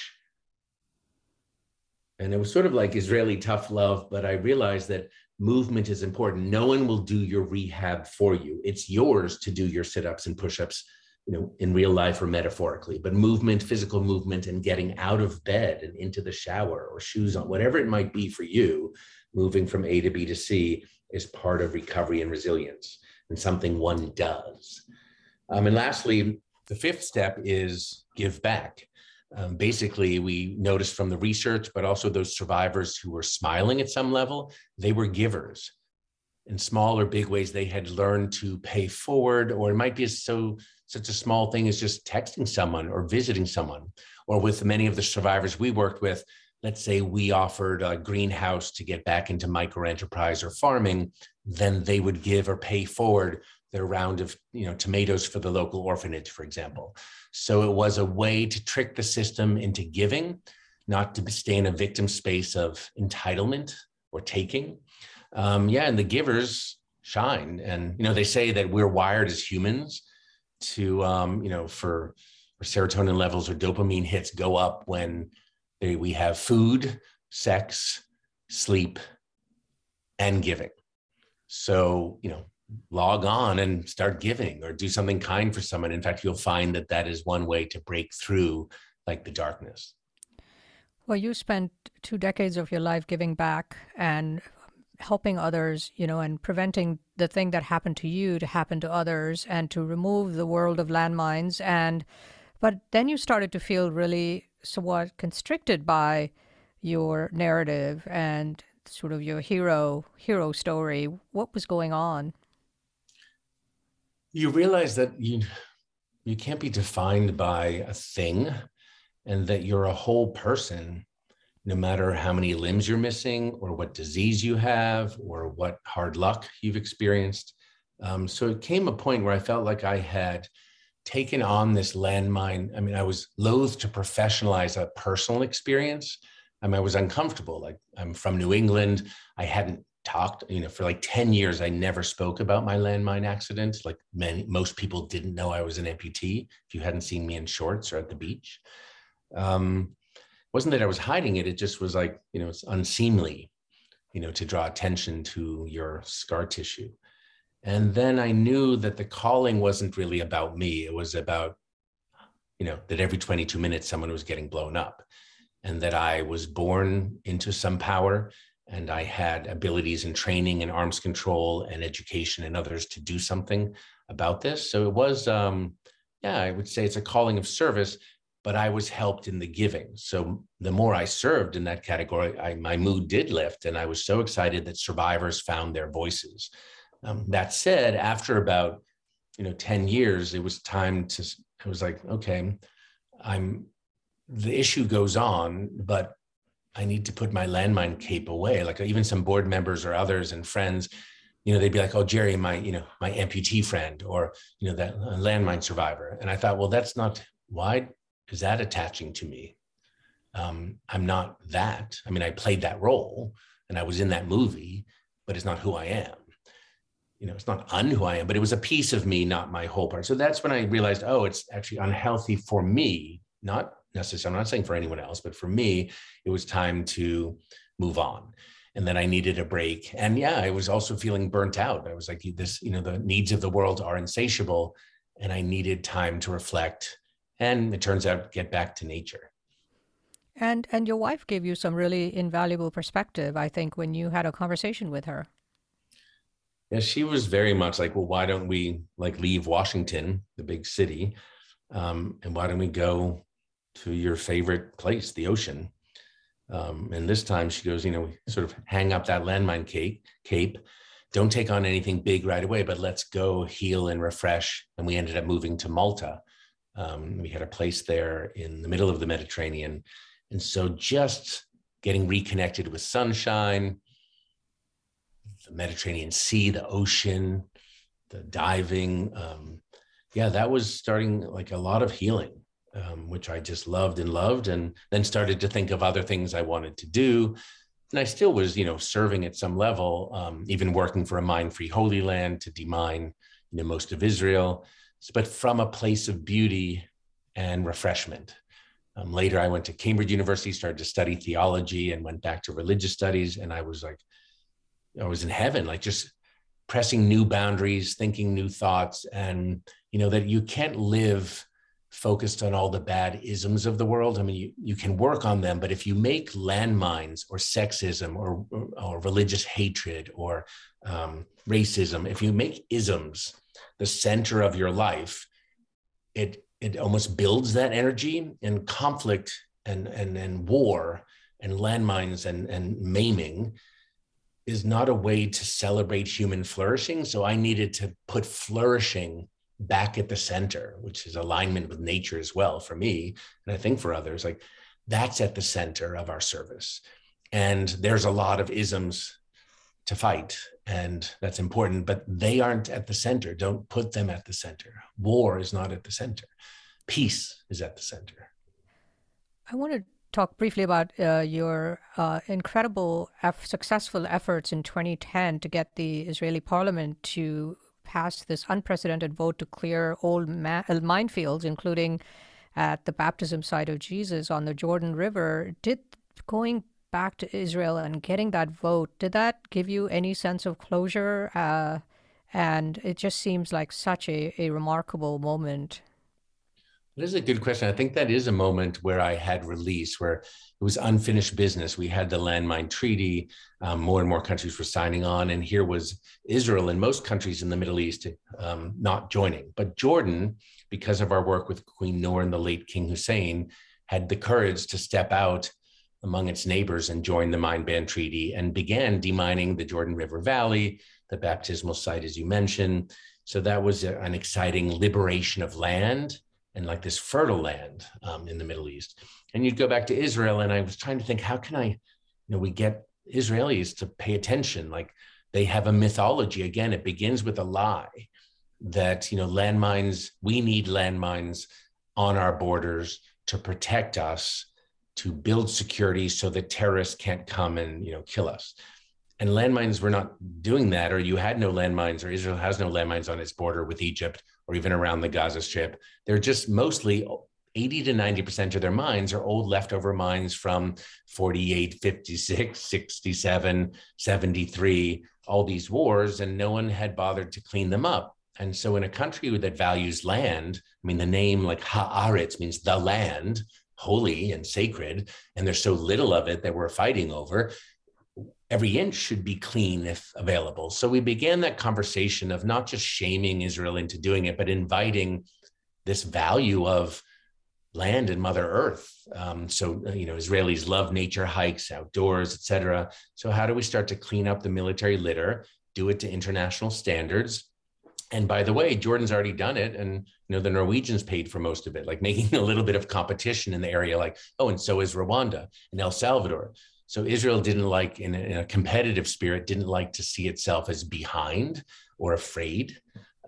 And it was sort of like Israeli tough love, but I realized that movement is important. No one will do your rehab for you. It's yours to do your sit-ups and push-ups, you know, in real life or metaphorically. But movement, physical movement, and getting out of bed and into the shower or shoes on, whatever it might be for you, moving from A to B to C is part of recovery and resilience, and something one does. Um, and lastly, the fifth step is give back. Um, basically, we noticed from the research, but also those survivors who were smiling at some level, they were givers. In small or big ways, they had learned to pay forward, or it might be so such a small thing as just texting someone or visiting someone. Or with many of the survivors we worked with, let's say we offered a greenhouse to get back into microenterprise or farming, then they would give or pay forward their round of, you know, tomatoes for the local orphanage, for example. So it was a way to trick the system into giving, not to stay in a victim space of entitlement or taking. Um, yeah, and the givers shine. And, you know, they say that we're wired as humans to, um, you know, for, for serotonin levels or dopamine hits go up when they, we have food, sex, sleep, and giving. So, you know, log on and start giving or do something kind for someone. In fact, you'll find that that is one way to break through like the darkness. Well, you spent two decades of your life giving back and helping others, you know, and preventing the thing that happened to you to happen to others and to remove the world of landmines. And, but then you started to feel really somewhat constricted by your narrative and sort of your hero, hero story. What was going on? You realize that you, you can't be defined by a thing and that you're a whole person, no matter how many limbs you're missing or what disease you have or what hard luck you've experienced. Um, so it came a point where I felt like I had taken on this landmine. I mean, I was loath to professionalize a personal experience. I mean, I was uncomfortable. Like, I'm from New England. I hadn't talked, you know, for like ten years, I never spoke about my landmine accident. Like many, most people didn't know I was an amputee if you hadn't seen me in shorts or at the beach. Um, wasn't that I was hiding it, it just was like, you know, it's unseemly, you know, to draw attention to your scar tissue. And then I knew that the calling wasn't really about me. It was about, you know, that every twenty-two minutes someone was getting blown up and that I was born into some power. And I had abilities and training and arms control and education and others to do something about this. So it was, um, yeah, I would say it's a calling of service, but I was helped in the giving. So the more I served in that category, I, my mood did lift. And I was so excited that survivors found their voices. Um, that said, after about, you know, ten years, it was time to, I was like, okay, I'm, the issue goes on, but I need to put my landmine cape away. Like even some board members or others and friends, you know, they'd be like, oh, Jerry, my, you know, my amputee friend, or, you know, that landmine survivor. And I thought, well, that's not, why is that attaching to me? Um, I'm not that. I mean, I played that role and I was in that movie, but it's not who I am. You know, it's not un who I am, but it was a piece of me, not my whole part. So that's when I realized, oh, it's actually unhealthy for me, not necessarily, I'm not saying for anyone else, but for me, it was time to move on. And then I needed a break. And yeah, I was also feeling burnt out. I was like, this, you know, the needs of the world are insatiable. And I needed time to reflect. And it turns out, get back to nature. And and your wife gave you some really invaluable perspective, I think, when you had a conversation with her. Yeah, she was very much like, well, why don't we like leave Washington, the big city? Um, and why don't we go to your favorite place, the ocean. Um, and this time she goes, you know, sort of hang up that landmine cape, cape, don't take on anything big right away, but let's go heal and refresh. And we ended up moving to Malta. Um, we had a place there in the middle of the Mediterranean. And so just getting reconnected with sunshine, the Mediterranean Sea, the ocean, the diving. Um, yeah, that was starting like a lot of healing. Um, which I just loved and loved, and then started to think of other things I wanted to do. And I still was, you know, serving at some level, um, even working for a mine-free Holy Land to demine, you know, most of Israel, but from a place of beauty and refreshment. Um, later, I went to Cambridge University, started to study theology and went back to religious studies. And I was like, I was in heaven, like just pressing new boundaries, thinking new thoughts, and, you know, that you can't live focused on all the bad isms of the world. I mean, you, you can work on them, but if you make landmines or sexism or, or, or religious hatred or um, racism, if you make isms the center of your life, it it almost builds that energy, and conflict and and and war and landmines and and maiming is not a way to celebrate human flourishing. So I needed to put flourishing back at the center, which is alignment with nature as well for me, and I think for others. Like, that's at the center of our service. And there's a lot of isms to fight, and that's important, but they aren't at the center. Don't put them at the center. War is not at the center. Peace is at the center. I want to talk briefly about uh, your uh, incredible eff- successful efforts in twenty ten to get the Israeli parliament to pass this unprecedented vote to clear old ma- minefields, including at the baptism site of Jesus on the Jordan River. Did going back to Israel and getting that vote, did that give you any sense of closure? Uh, and it just seems like such a, a remarkable moment. This is a good question. I think that is a moment where I had release, where it was unfinished business. We had the landmine treaty, um, more and more countries were signing on, and here was Israel and most countries in the Middle East um, not joining. But Jordan, because of our work with Queen Noor and the late King Hussein, had the courage to step out among its neighbors and join the mine ban treaty and began demining the Jordan River Valley, the baptismal site, as you mentioned. So that was a, an exciting liberation of land, and like this fertile land um, in the Middle East. And you'd go back to Israel, and I was trying to think, how can I, you know, we get Israelis to pay attention. Like, they have a mythology. Again, it begins with a lie that, you know, landmines, we need landmines on our borders to protect us, to build security so that terrorists can't come and, you know, kill us. And landmines were not doing that, or you had no landmines, or Israel has no landmines on its border with Egypt, or even around the Gaza Strip. They're just mostly eighty to ninety percent of their mines are old leftover mines from forty-eight, fifty-six, sixty-seven, seventy-three, all these wars, and no one had bothered to clean them up. And so in a country that values land, I mean, the name like Haaretz means the land, holy and sacred, and there's so little of it that we're fighting over, every inch should be clean if available. So we began that conversation of not just shaming Israel into doing it, but inviting this value of land and Mother Earth. Um, so, you know, Israelis love nature, hikes, outdoors, et cetera. So how do we start to clean up the military litter, do it to international standards? And by the way, Jordan's already done it. And, you know, the Norwegians paid for most of it, like making a little bit of competition in the area, like, oh, and so is Rwanda and El Salvador. So Israel didn't like, in a, in a competitive spirit, didn't like to see itself as behind or afraid,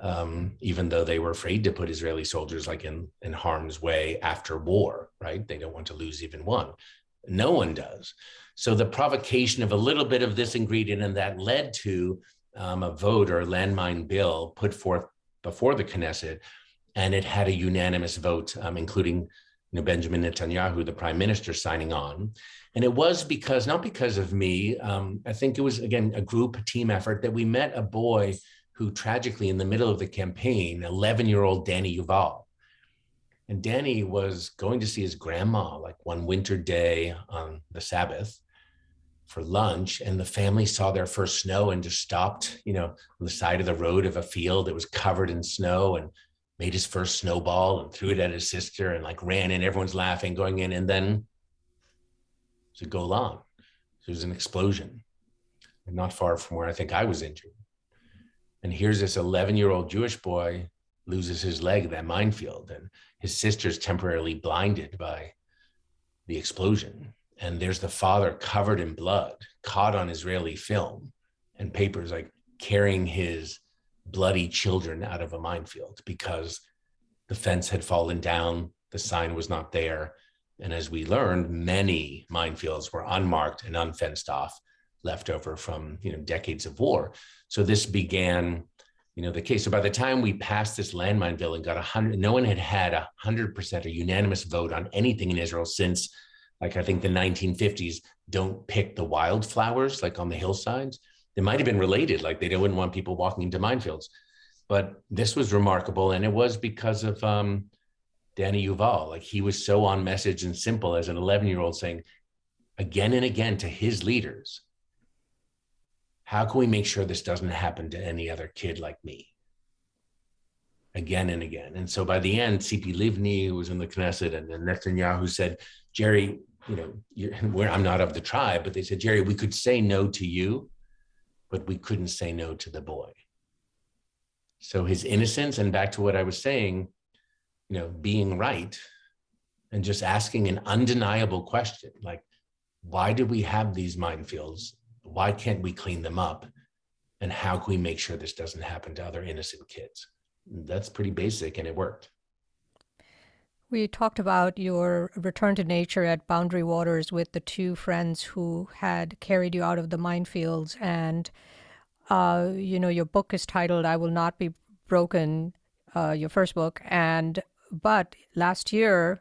um, even though they were afraid to put Israeli soldiers like in, in harm's way after war, right? They don't want to lose even one. No one does. So the provocation of a little bit of this ingredient, and that led to um, a vote or a landmine bill put forth before the Knesset, and it had a unanimous vote, um, including You know, Benjamin Netanyahu, the prime minister, signing on. And it was because, not because of me, um, I think it was, again, a group, a team effort, that we met a boy who tragically, in the middle of the campaign, eleven-year-old Danny Uval. And Danny was going to see his grandma like one winter day on the Sabbath for lunch, and the family saw their first snow and just stopped, you know, on the side of the road of a field that was covered in snow, and made his first snowball and threw it at his sister and like ran in, everyone's laughing, going in, and then it was a Golan. It was an explosion, not far from where I think I was injured. And here's this eleven-year-old Jewish boy loses his leg, that minefield, and his sister's temporarily blinded by the explosion. And there's the father covered in blood, caught on Israeli film and papers, like carrying his bloody children out of a minefield because the fence had fallen down, the sign was not there. And as we learned, many minefields were unmarked and unfenced off, left over from, you know, decades of war. So this began, you know, the case. So by the time we passed this landmine bill and got a hundred, no one had had a hundred percent a unanimous vote on anything in Israel since, like, I think the nineteen fifties, don't pick the wildflowers, like on the hillsides. They might have been related, like they didn't want people walking into minefields. But this was remarkable, and it was because of um, Danny Uval. Like, he was so on message and simple as an eleven-year-old, saying again and again to his leaders, how can we make sure this doesn't happen to any other kid like me? again and again. And so by the end, C P Livni, who was in the Knesset, and then Netanyahu said, Jerry, you know, you're, we're, I'm not of the tribe, but they said, Jerry, we could say no to you, but we couldn't say no to the boy. So his innocence, and back to what I was saying, you know, being right and just asking an undeniable question, like, why do we have these minefields? Why can't we clean them up? And how can we make sure this doesn't happen to other innocent kids? That's pretty basic, and it worked. We talked about your return to nature at Boundary Waters with the two friends who had carried you out of the minefields. And, uh, you know, your book is titled, I Will Not Be Broken, uh, your first book. And but last year,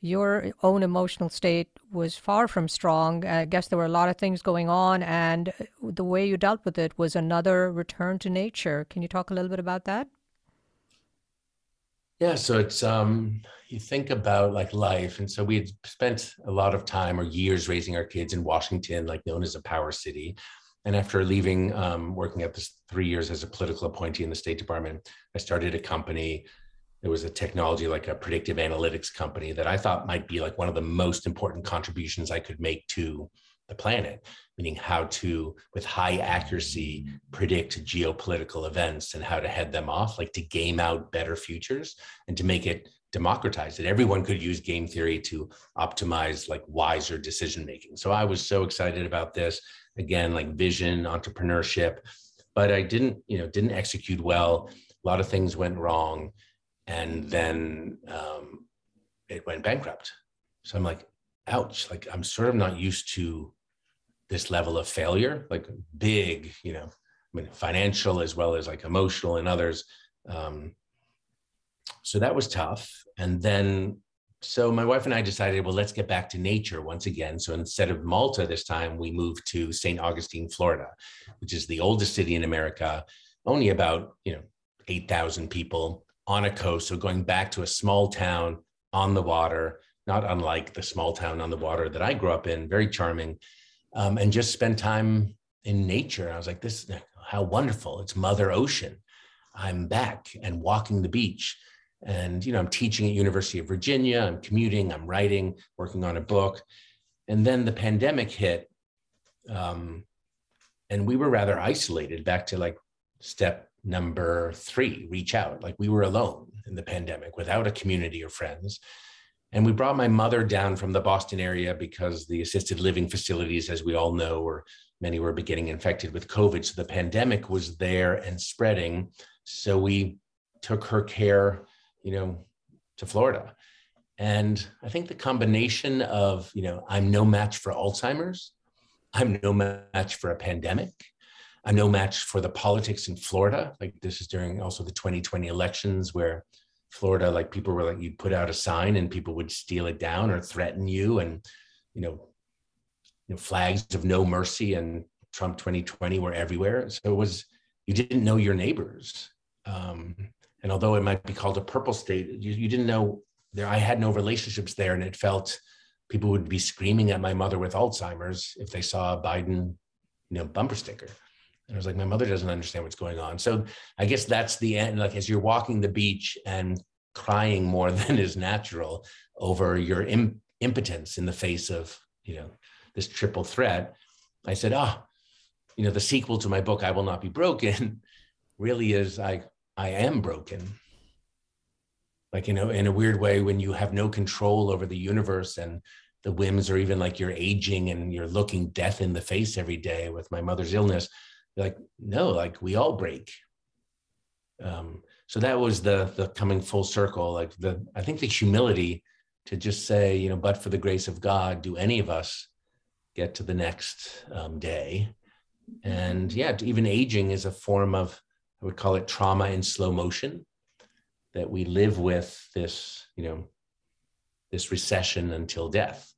your own emotional state was far from strong. I guess there were a lot of things going on, and the way you dealt with it was another return to nature. Can you talk a little bit about that? Yeah, so it's, um, you think about like life. And so we had spent a lot of time or years raising our kids in Washington, like known as a power city. And after leaving, um, working at this three years as a political appointee in the State Department, I started a company. It was a technology, like a predictive analytics company, that I thought might be like one of the most important contributions I could make to the planet, meaning how to, with high accuracy, predict geopolitical events and how to head them off, like to game out better futures and to make it democratized, that everyone could use game theory to optimize like wiser decision making. So I was so excited about this, again, like vision, entrepreneurship, but I didn't, you know, didn't execute well. A lot of things went wrong, and then um, it went bankrupt. So I'm like, ouch, like I'm sort of not used to this level of failure, like big, you know, I mean, financial as well as like emotional and others. Um, so that was tough. And then, so my wife and I decided, well, let's get back to nature once again. So instead of Malta this time, we moved to Saint Augustine, Florida, which is the oldest city in America, only about, you know, eight thousand people on a coast. So going back to a small town on the water, not unlike the small town on the water that I grew up in, very charming, um, and just spend time in nature. I was like, this, how wonderful, it's Mother Ocean. I'm back and walking the beach. And, you know, I'm teaching at University of Virginia, I'm commuting, I'm writing, working on a book. And then the pandemic hit, um, and we were rather isolated, back to like step number three, reach out. Like we were alone in the pandemic without a community or friends. And we brought my mother down from the Boston area because the assisted living facilities, as we all know, were, many were getting infected with COVID. So the pandemic was there and spreading. So we took her care, you know, to Florida. And I think the combination of, you know, I'm no match for Alzheimer's, I'm no match for a pandemic, I'm no match for the politics in Florida. Like this is during also the twenty twenty elections, where Florida, like people were like, you'd put out a sign and people would steal it down or threaten you, and, you know, you know, flags of no mercy and Trump twenty twenty were everywhere. So it was, you didn't know your neighbors. Um, and although it might be called a purple state, you, you didn't know there, I had no relationships there. And it felt people would be screaming at my mother with Alzheimer's if they saw a Biden, you know, bumper sticker. And I was like, my mother doesn't understand what's going on. So I guess that's the end. Like as you're walking the beach and crying more than is natural over your im- impotence in the face of, you know, this triple threat, I said, ah, oh, you know, the sequel to my book, I Will Not Be Broken, really is I, I am broken. Like, you know, in a weird way, when you have no control over the universe and the whims, or even like you're aging and you're looking death in the face every day with my mother's illness, like, no, like we all break. Um, so that was the the coming full circle, like the, I think the humility to just say, you know, but for the grace of God, do any of us get to the next um, day? And yeah, even aging is a form of, I would call it trauma in slow motion, that we live with this, you know, this recession until death.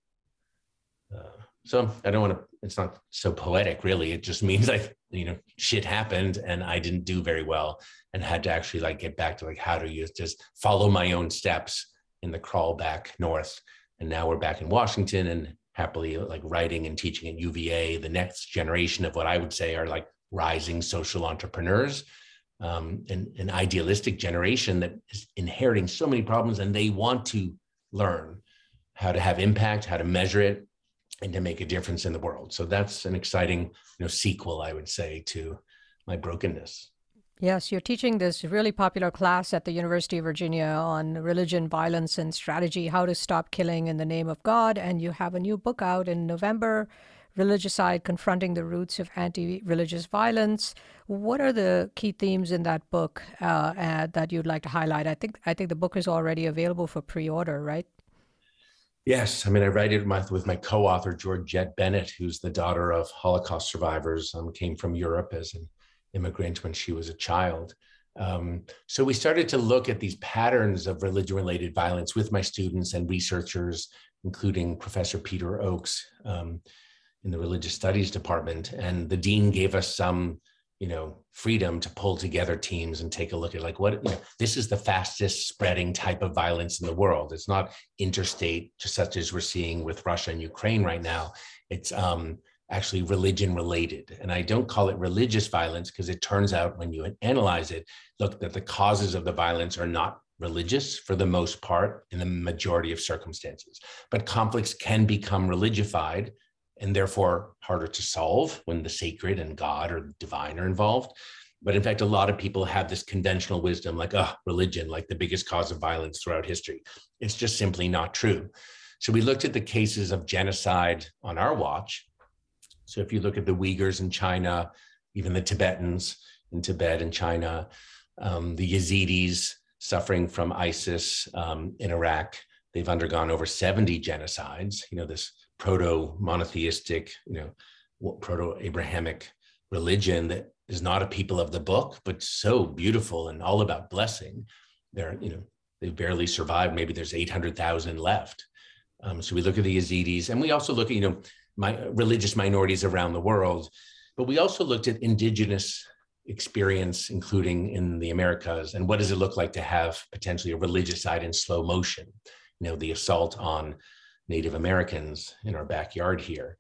Uh, so I don't want to, it's not so poetic really. It just means like, you know, shit happened and I didn't do very well and had to actually like get back to like, how do you just follow my own steps in the crawl back north? And now we're back in Washington and happily like writing and teaching at U V A, the next generation of what I would say are like rising social entrepreneurs. um, an, an idealistic generation that is inheriting so many problems, and they want to learn how to have impact, how to measure it, and to make a difference in the world. So that's an exciting, you know, sequel, I would say, to my brokenness. Yes, you're teaching this really popular class at the University of Virginia on religion, violence, and strategy, how to stop killing in the name of God. And you have a new book out in November, Religicide, Confronting the Roots of Anti-Religious Violence. What are the key themes in that book uh, uh, that you'd like to highlight? I think I think the book is already available for pre-order, right? Yes. I mean, I write it with my co-author, Georgette Bennett, who's the daughter of Holocaust survivors, um, came from Europe as an immigrant when she was a child. Um, so we started to look at these patterns of religion-related violence with my students and researchers, including Professor Peter Oakes um, in the Religious Studies Department. And the dean gave us some, you know, freedom to pull together teams and take a look at, like, what, you know, this is the fastest spreading type of violence in the world. It's not interstate, just such as we're seeing with Russia and Ukraine right now. It's um, actually religion related. And I don't call it religious violence because it turns out when you analyze it, look, that the causes of the violence are not religious for the most part in the majority of circumstances. But conflicts can become religified, and therefore harder to solve when the sacred and God or divine are involved. But in fact, a lot of people have this conventional wisdom, like, oh, religion, like the biggest cause of violence throughout history. It's just simply not true. So we looked at the cases of genocide on our watch. So if you look at the Uyghurs in China, even the Tibetans in Tibet and China, um, the Yazidis suffering from ISIS um, in Iraq, they've undergone over seventy genocides. You know, this proto-monotheistic, you know, proto-Abrahamic religion that is not a people of the book, but so beautiful and all about blessing. They're, you know, they barely survived. Maybe there's eight hundred thousand left. Um, so we look at the Yazidis, and we also look at, you know, my, religious minorities around the world, but we also looked at indigenous experience, including in the Americas, and what does it look like to have potentially a religicide in slow motion? You know, the assault on Native Americans in our backyard here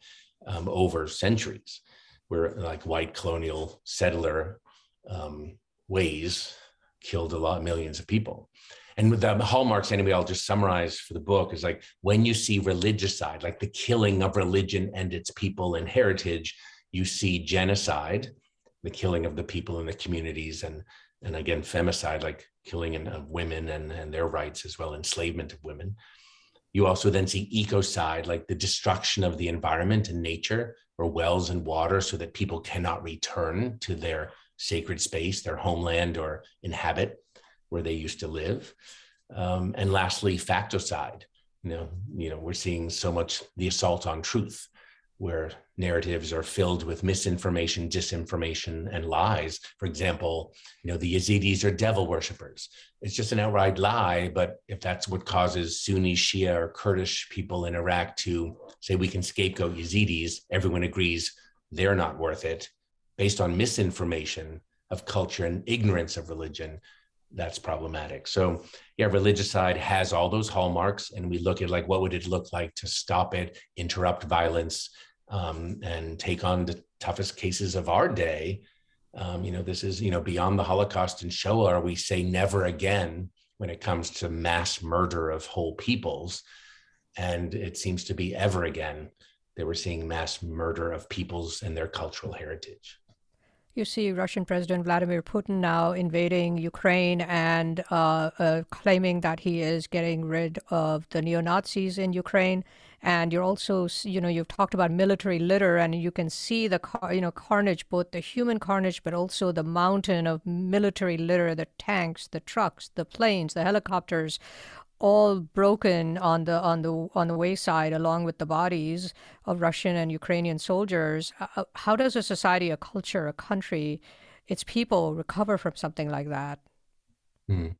um, over centuries, where like white colonial settler um, ways killed a lot, millions of people. And with the hallmarks, anyway, I'll just summarize for the book is like, when you see religicide, like the killing of religion and its people and heritage, you see genocide, the killing of the people in the communities, and and again, femicide, like killing in, of women and, and their rights as well, enslavement of women. You also then see ecocide, like the destruction of the environment and nature, or wells and water, so that people cannot return to their sacred space, their homeland or inhabit where they used to live. Um, and lastly, facticide. You know, you know, we're seeing so much the assault on truth, where narratives are filled with misinformation, disinformation, and lies. For example, you know, the Yazidis are devil worshippers. It's just an outright lie, but if that's what causes Sunni, Shia, or Kurdish people in Iraq to say we can scapegoat Yazidis, everyone agrees they're not worth it, based on misinformation of culture and ignorance of religion, that's problematic. So yeah, religicide has all those hallmarks, and we look at like, what would it look like to stop it, interrupt violence, um, and take on the toughest cases of our day. Um, you know, this is, you know, beyond the Holocaust and Shoah, we say never again when it comes to mass murder of whole peoples. And it seems to be ever again that we're seeing mass murder of peoples and their cultural heritage. You see Russian President Vladimir Putin now invading Ukraine and uh, uh, claiming that he is getting rid of the neo-Nazis in Ukraine. And you're also, you know, you've talked about military litter, and you can see the, you know, carnage, both the human carnage, but also the mountain of military litter, the tanks, the trucks, the planes, the helicopters, all broken on the on the on the wayside, along with the bodies of Russian and Ukrainian soldiers. How does a society, a culture, a country, its people recover from something like that? Mm.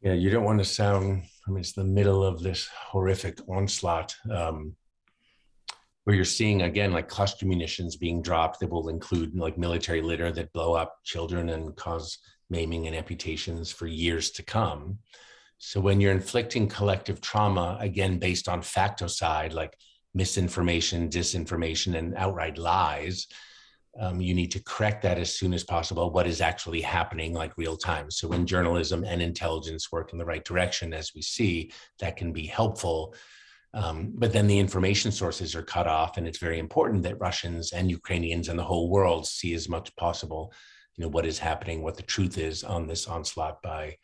Yeah, you don't want to sound. I mean, it's the middle of this horrific onslaught, um, where you're seeing again like cluster munitions being dropped that will include like military litter that blow up children and cause maiming and amputations for years to come. So when you're inflicting collective trauma, again, based on facticide, like misinformation, disinformation, and outright lies, Um, you need to correct that as soon as possible, what is actually happening, like real time. So when journalism and intelligence work in the right direction, as we see, that can be helpful. Um, but then the information sources are cut off, and it's very important that Russians and Ukrainians and the whole world see as much as possible, you know, what is happening, what the truth is on this onslaught by,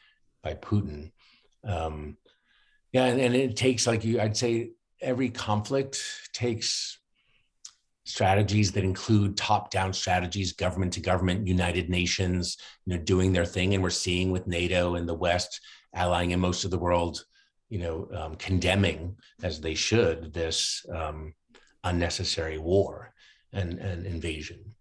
by Putin. Um, yeah, and, and it takes, like you, I'd say every conflict takes strategies that include top-down strategies, government to government, United Nations, you know, doing their thing. And we're seeing with NATO and the West allying in most of the world, you know, um, condemning, as they should, this um, unnecessary war and, and invasion.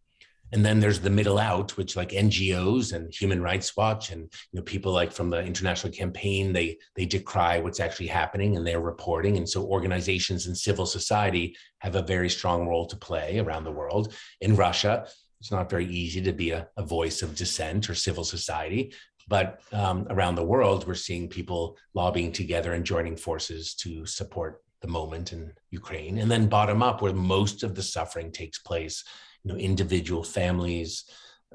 And then there's the middle out, which like N G Os and Human Rights Watch and, you know, people like from the international campaign, they they decry what's actually happening and they're reporting. And so organizations and civil society have a very strong role to play around the world. In Russia, it's not very easy to be a, a voice of dissent or civil society, but um, around the world, we're seeing people lobbying together and joining forces to support the moment in Ukraine. And then bottom up, where most of the suffering takes place, you know, individual families,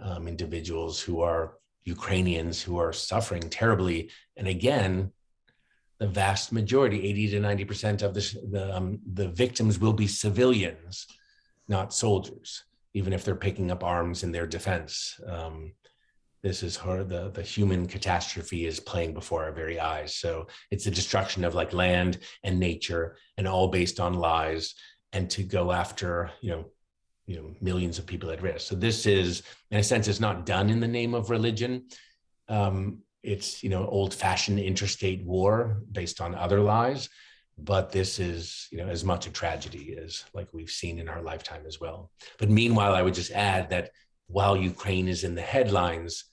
um, individuals who are Ukrainians who are suffering terribly. And again, the vast majority, eighty to ninety percent of the, the, um, the victims will be civilians, not soldiers, even if they're picking up arms in their defense. Um, this is hard. The, the human catastrophe is playing before our very eyes. So it's the destruction of like land and nature, and all based on lies, and to go after, you know, you know, millions of people at risk. So this is, in a sense, it's not done in the name of religion. Um, it's, you know, old-fashioned interstate war based on other lies, but this is, you know, as much a tragedy as like we've seen in our lifetime as well. But meanwhile, I would just add that while Ukraine is in the headlines,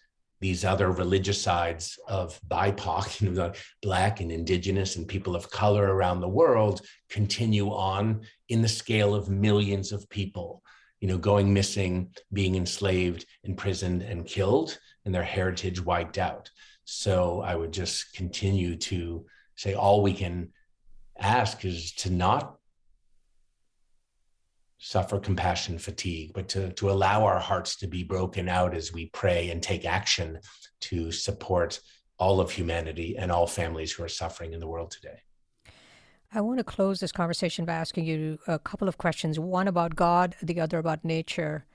these other religicides of B I P O C, you know, Black and Indigenous and people of color around the world continue on in the scale of millions of people, you know, going missing, being enslaved, imprisoned, and killed, and their heritage wiped out. So I would just continue to say all we can ask is to not suffer compassion fatigue, but to, to allow our hearts to be broken out as we pray and take action to support all of humanity and all families who are suffering in the world today. I want to close this conversation by asking you a couple of questions, one about God, the other about nature.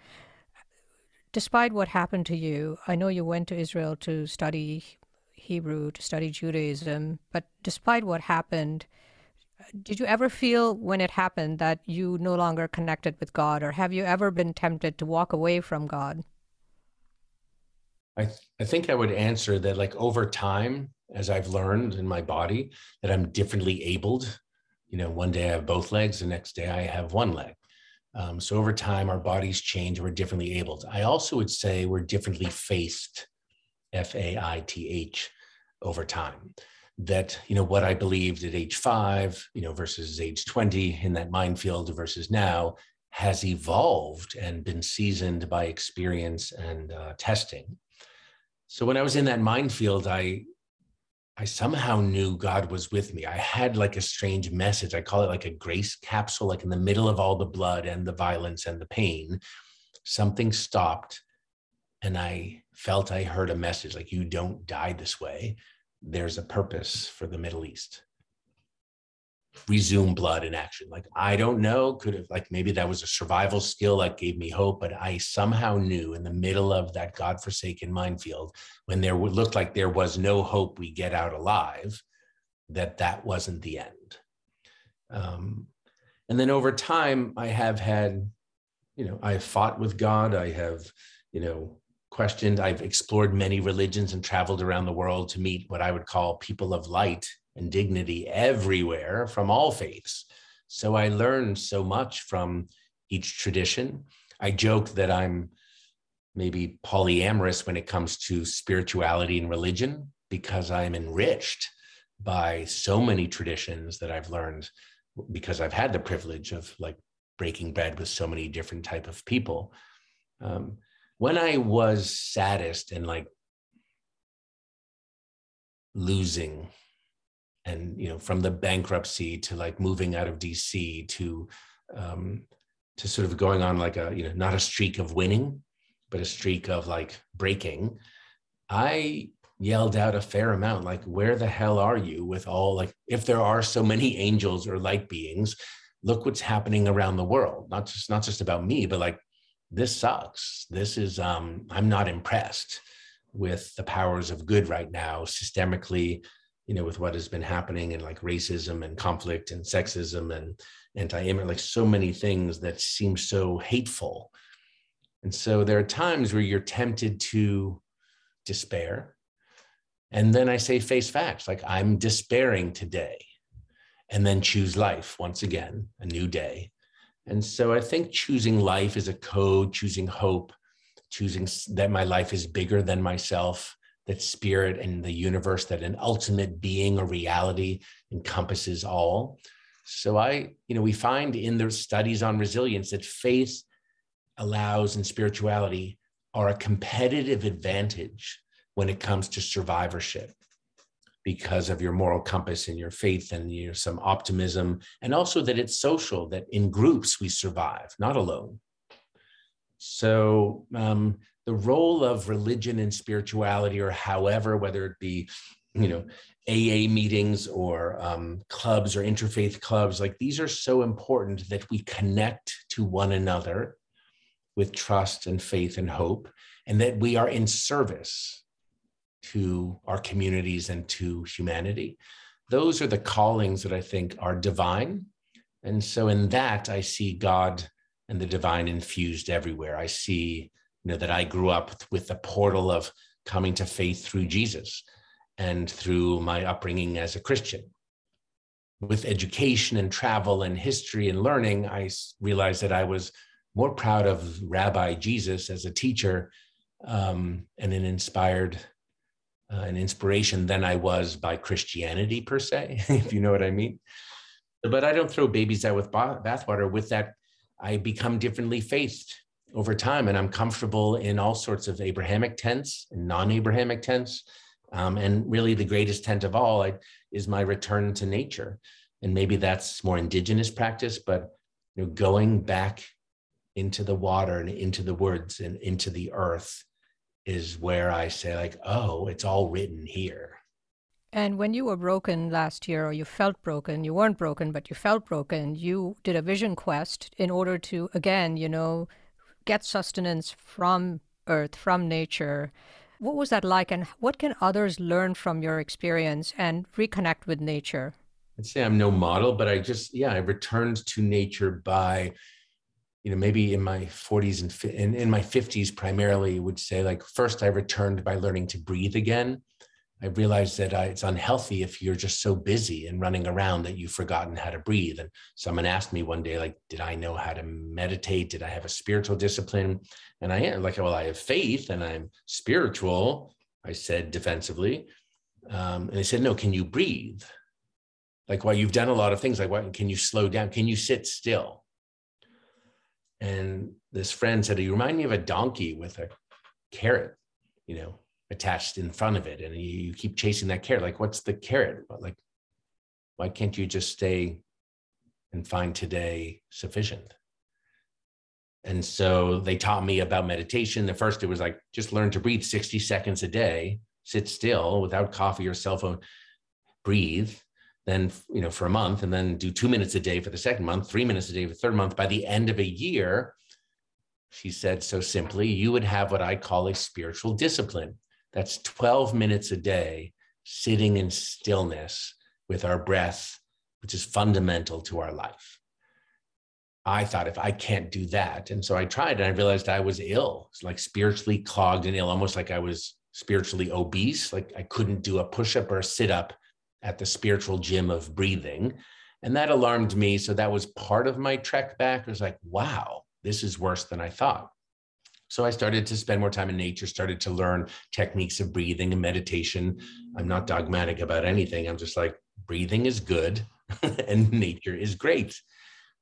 Despite what happened to you, I know you went to Israel to study Hebrew, to study Judaism, but despite what happened, did you ever feel when it happened that you no longer connected with God, or have you ever been tempted to walk away from God? I, th- I think I would answer that, like, over time, as I've learned in my body, that I'm differently abled. You know, one day I have both legs, the next day I have one leg. Um, so over time, our bodies change, we're differently abled. I also would say we're differently faithed, F A I T H, over time. That, you know, what I believed at age five, you know, versus age twenty in that minefield versus now has evolved and been seasoned by experience and uh, testing. So when I was in that minefield, I I somehow knew God was with me. I had like a strange message. I call it like a grace capsule, like in the middle of all the blood and the violence and the pain, something stopped and I felt I heard a message like, you don't die this way. There's a purpose for the Middle East. Resume blood in action. Like, I don't know, could have, like, maybe that was a survival skill that gave me hope, but I somehow knew in the middle of that godforsaken minefield, when there would look like there was no hope we get out alive, that that wasn't the end. Um, and then over time, I have had, you know, I've fought with God. I have, you know, questioned. I've explored many religions and traveled around the world to meet what I would call people of light and dignity everywhere from all faiths. So I learned so much from each tradition. I joke that I'm maybe polyamorous when it comes to spirituality and religion, because I'm enriched by so many traditions that I've learned, because I've had the privilege of like breaking bread with so many different type of people. Um, when I was saddest and like losing, and, you know, from the bankruptcy to like moving out of D C to um, to sort of going on like a, you know, not a streak of winning, but a streak of like breaking, I yelled out a fair amount, like, where the hell are you with all, like, if there are so many angels or light beings, look what's happening around the world. Not just, not just about me, but like, this sucks. This is, um, I'm not impressed with the powers of good right now, systemically, you know, with what has been happening in like racism and conflict and sexism and anti-immigrant, like so many things that seem so hateful. And so there are times where you're tempted to despair. And then I say, face facts, like I'm despairing today, and then choose life once again, a new day. And so I think choosing life is a code, choosing hope, choosing that my life is bigger than myself, that spirit and the universe, that an ultimate being or reality encompasses all. So I, you know, we find in their studies on resilience that faith allows and spirituality are a competitive advantage when it comes to survivorship because of your moral compass and your faith and your some optimism, and also that it's social, that in groups we survive, not alone. So um, the role of religion and spirituality, or however, whether it be, you know, A A meetings or um, clubs or interfaith clubs, like these are so important that we connect to one another with trust and faith and hope, and that we are in service to our communities and to humanity. Those are the callings that I think are divine. And so in that, I see God and the divine infused everywhere. I see, you know, that I grew up with the portal of coming to faith through Jesus and through my upbringing as a Christian. With education and travel and history and learning, I realized that I was more proud of Rabbi Jesus as a teacher um, and an inspired uh, an inspiration than I was by Christianity per se, if you know what I mean. But I don't throw babies out with bathwater. With that, I become differently faithed over time, and I'm comfortable in all sorts of Abrahamic tents and non-Abrahamic tents. Um, and really the greatest tent of all I, is my return to nature. And maybe that's more indigenous practice, but you know, going back into the water and into the woods and into the earth is where I say like, oh, it's all written here. And when you were broken last year, or you felt broken, you weren't broken, but you felt broken, you did a vision quest in order to, again, you know, get sustenance from earth, from nature. What was that like? And what can others learn from your experience and reconnect with nature? I'd say I'm no model, but I just, yeah, I returned to nature by, you know, maybe in my forties and in, in my fifties primarily would say like, first I returned by learning to breathe again. I realized that I, it's unhealthy if you're just so busy and running around that you've forgotten how to breathe. And someone asked me one day, like, did I know how to meditate? Did I have a spiritual discipline? And I am like, well, I have faith and I'm spiritual, I said defensively. Um, and they said, no, can you breathe? Like, well, you've done a lot of things. Like, what, can you slow down? Can you sit still? And this friend said, you remind me of a donkey with a carrot, you know, attached in front of it, and you, you keep chasing that carrot. Like, what's the carrot? Like, why can't you just stay and find today sufficient? And so they taught me about meditation. The first, it was like, just learn to breathe sixty seconds a day, sit still without coffee or cell phone, breathe. Then, you know, for a month, and then do two minutes a day for the second month, three minutes a day for the third month. By the end of a year, she said so simply, you would have what I call a spiritual discipline. That's twelve minutes a day, sitting in stillness with our breath, which is fundamental to our life. I thought, if I can't do that, and so I tried, and I realized I was ill. It's like spiritually clogged and ill, almost like I was spiritually obese, like I couldn't do a push-up or a sit-up at the spiritual gym of breathing. And that alarmed me, so that was part of my trek back. It was like, wow, this is worse than I thought. So I started to spend more time in nature, started to learn techniques of breathing and meditation. I'm not dogmatic about anything. I'm just like, breathing is good and nature is great.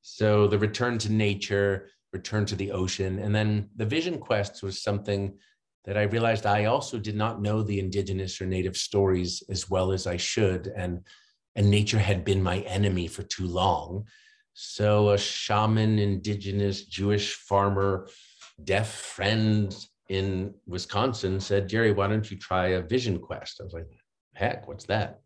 So the return to nature, return to the ocean. And then the vision quest was something that I realized I also did not know the indigenous or native stories as well as I should. And, and nature had been my enemy for too long. So a shaman, indigenous, Jewish farmer, deaf friend in Wisconsin said, Jerry, why don't you try a vision quest? I was like, heck, what's that?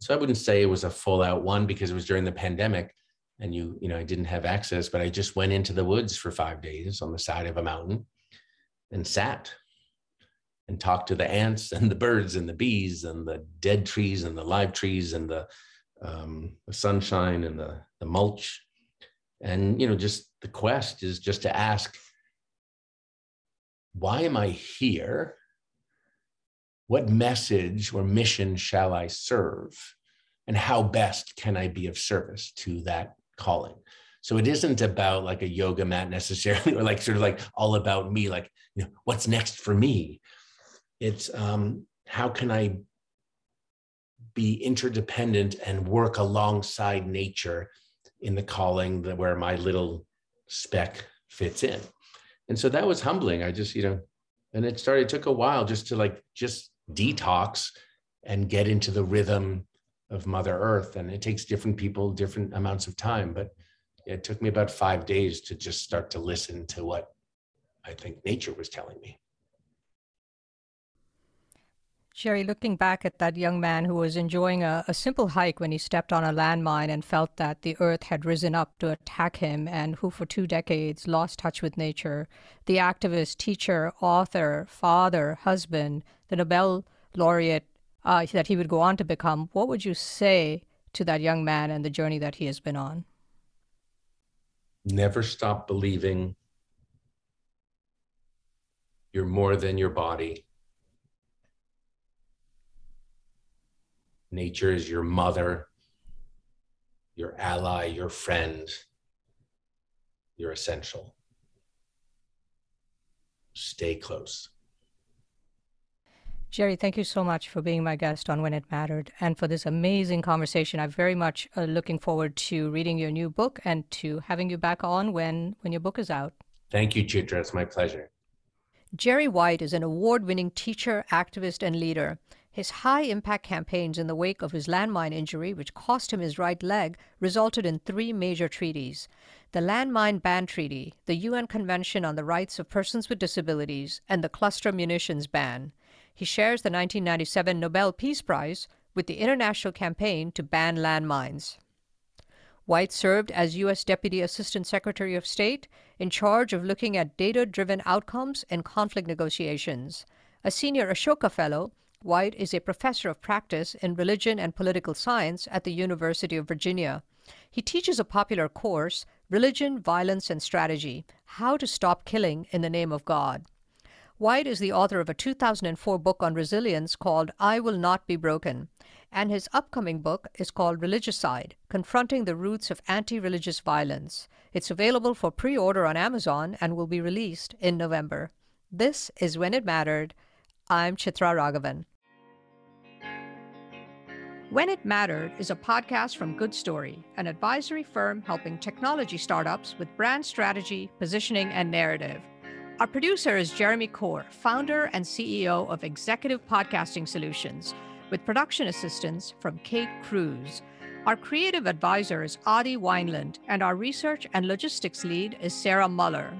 So I wouldn't say it was a full out one because it was during the pandemic and you, you know, I didn't have access, but I just went into the woods for five days on the side of a mountain and sat and talked to the ants and the birds and the bees and the dead trees and the live trees and the, um, the sunshine and the, the mulch. And, you know, just the quest is just to ask, why am I here? What message or mission shall I serve? And how best can I be of service to that calling? So it isn't about like a yoga mat necessarily, or like sort of like all about me, like, you know, what's next for me? It's um, how can I be interdependent and work alongside nature in the calling that where my little speck fits in. And so that was humbling. I just, you know, and it started, it took a while just to like, just detox and get into the rhythm of Mother Earth. And it takes different people, different amounts of time, but it took me about five days to just start to listen to what I think nature was telling me. Jerry, looking back at that young man who was enjoying a, a simple hike when he stepped on a landmine and felt that the earth had risen up to attack him, and who for two decades lost touch with nature, the activist, teacher, author, father, husband, the Nobel laureate uh, that he would go on to become, what would you say to that young man and the journey that he has been on? Never stop believing you're more than your body. Nature is your mother, your ally, your friend, you're essential. Stay close. Jerry, thank you so much for being my guest on When It Mattered and for this amazing conversation. I'm very much uh, looking forward to reading your new book and to having you back on when, when your book is out. Thank you, Chitra. It's my pleasure. Jerry White is an award-winning teacher, activist, and leader. His high-impact campaigns in the wake of his landmine injury, which cost him his right leg, resulted in three major treaties. The Landmine Ban Treaty, the U N Convention on the Rights of Persons with Disabilities, and the Cluster Munitions Ban. He shares the nineteen ninety-seven Nobel Peace Prize with the international campaign to ban landmines. White served as U S Deputy Assistant Secretary of State, in charge of looking at data-driven outcomes in conflict negotiations. A senior Ashoka Fellow, White is a professor of practice in religion and political science at the University of Virginia. He teaches a popular course, Religion, Violence, and Strategy, How to Stop Killing in the Name of God. White is the author of a two thousand four book on resilience called I Will Not Be Broken, and his upcoming book is called Religicide, Confronting the Roots of Anti-Religious Violence. It's available for pre-order on Amazon and will be released in November. This is When It Mattered. I'm Chitra Raghavan. When It Mattered is a podcast from Good Story, an advisory firm helping technology startups with brand strategy, positioning, and narrative. Our producer is Jeremy Kaur, founder and C E O of Executive Podcasting Solutions, with production assistance from Kate Cruz. Our creative advisor is Adi Wineland, and our research and logistics lead is Sarah Muller.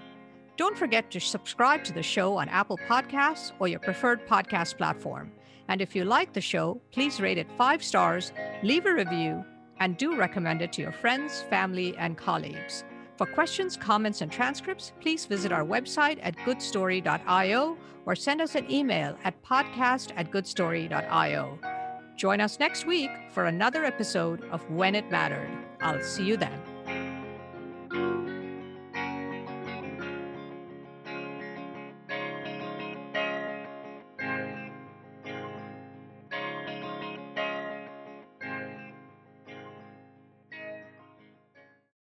Don't forget to subscribe to the show on Apple Podcasts or your preferred podcast platform. And if you like the show, please rate it five stars, leave a review, and do recommend it to your friends, family, and colleagues. For questions, comments, and transcripts, please visit our website at good story dot i o or send us an email at podcast at good story dot i o. Join us next week for another episode of When It Mattered. I'll see you then.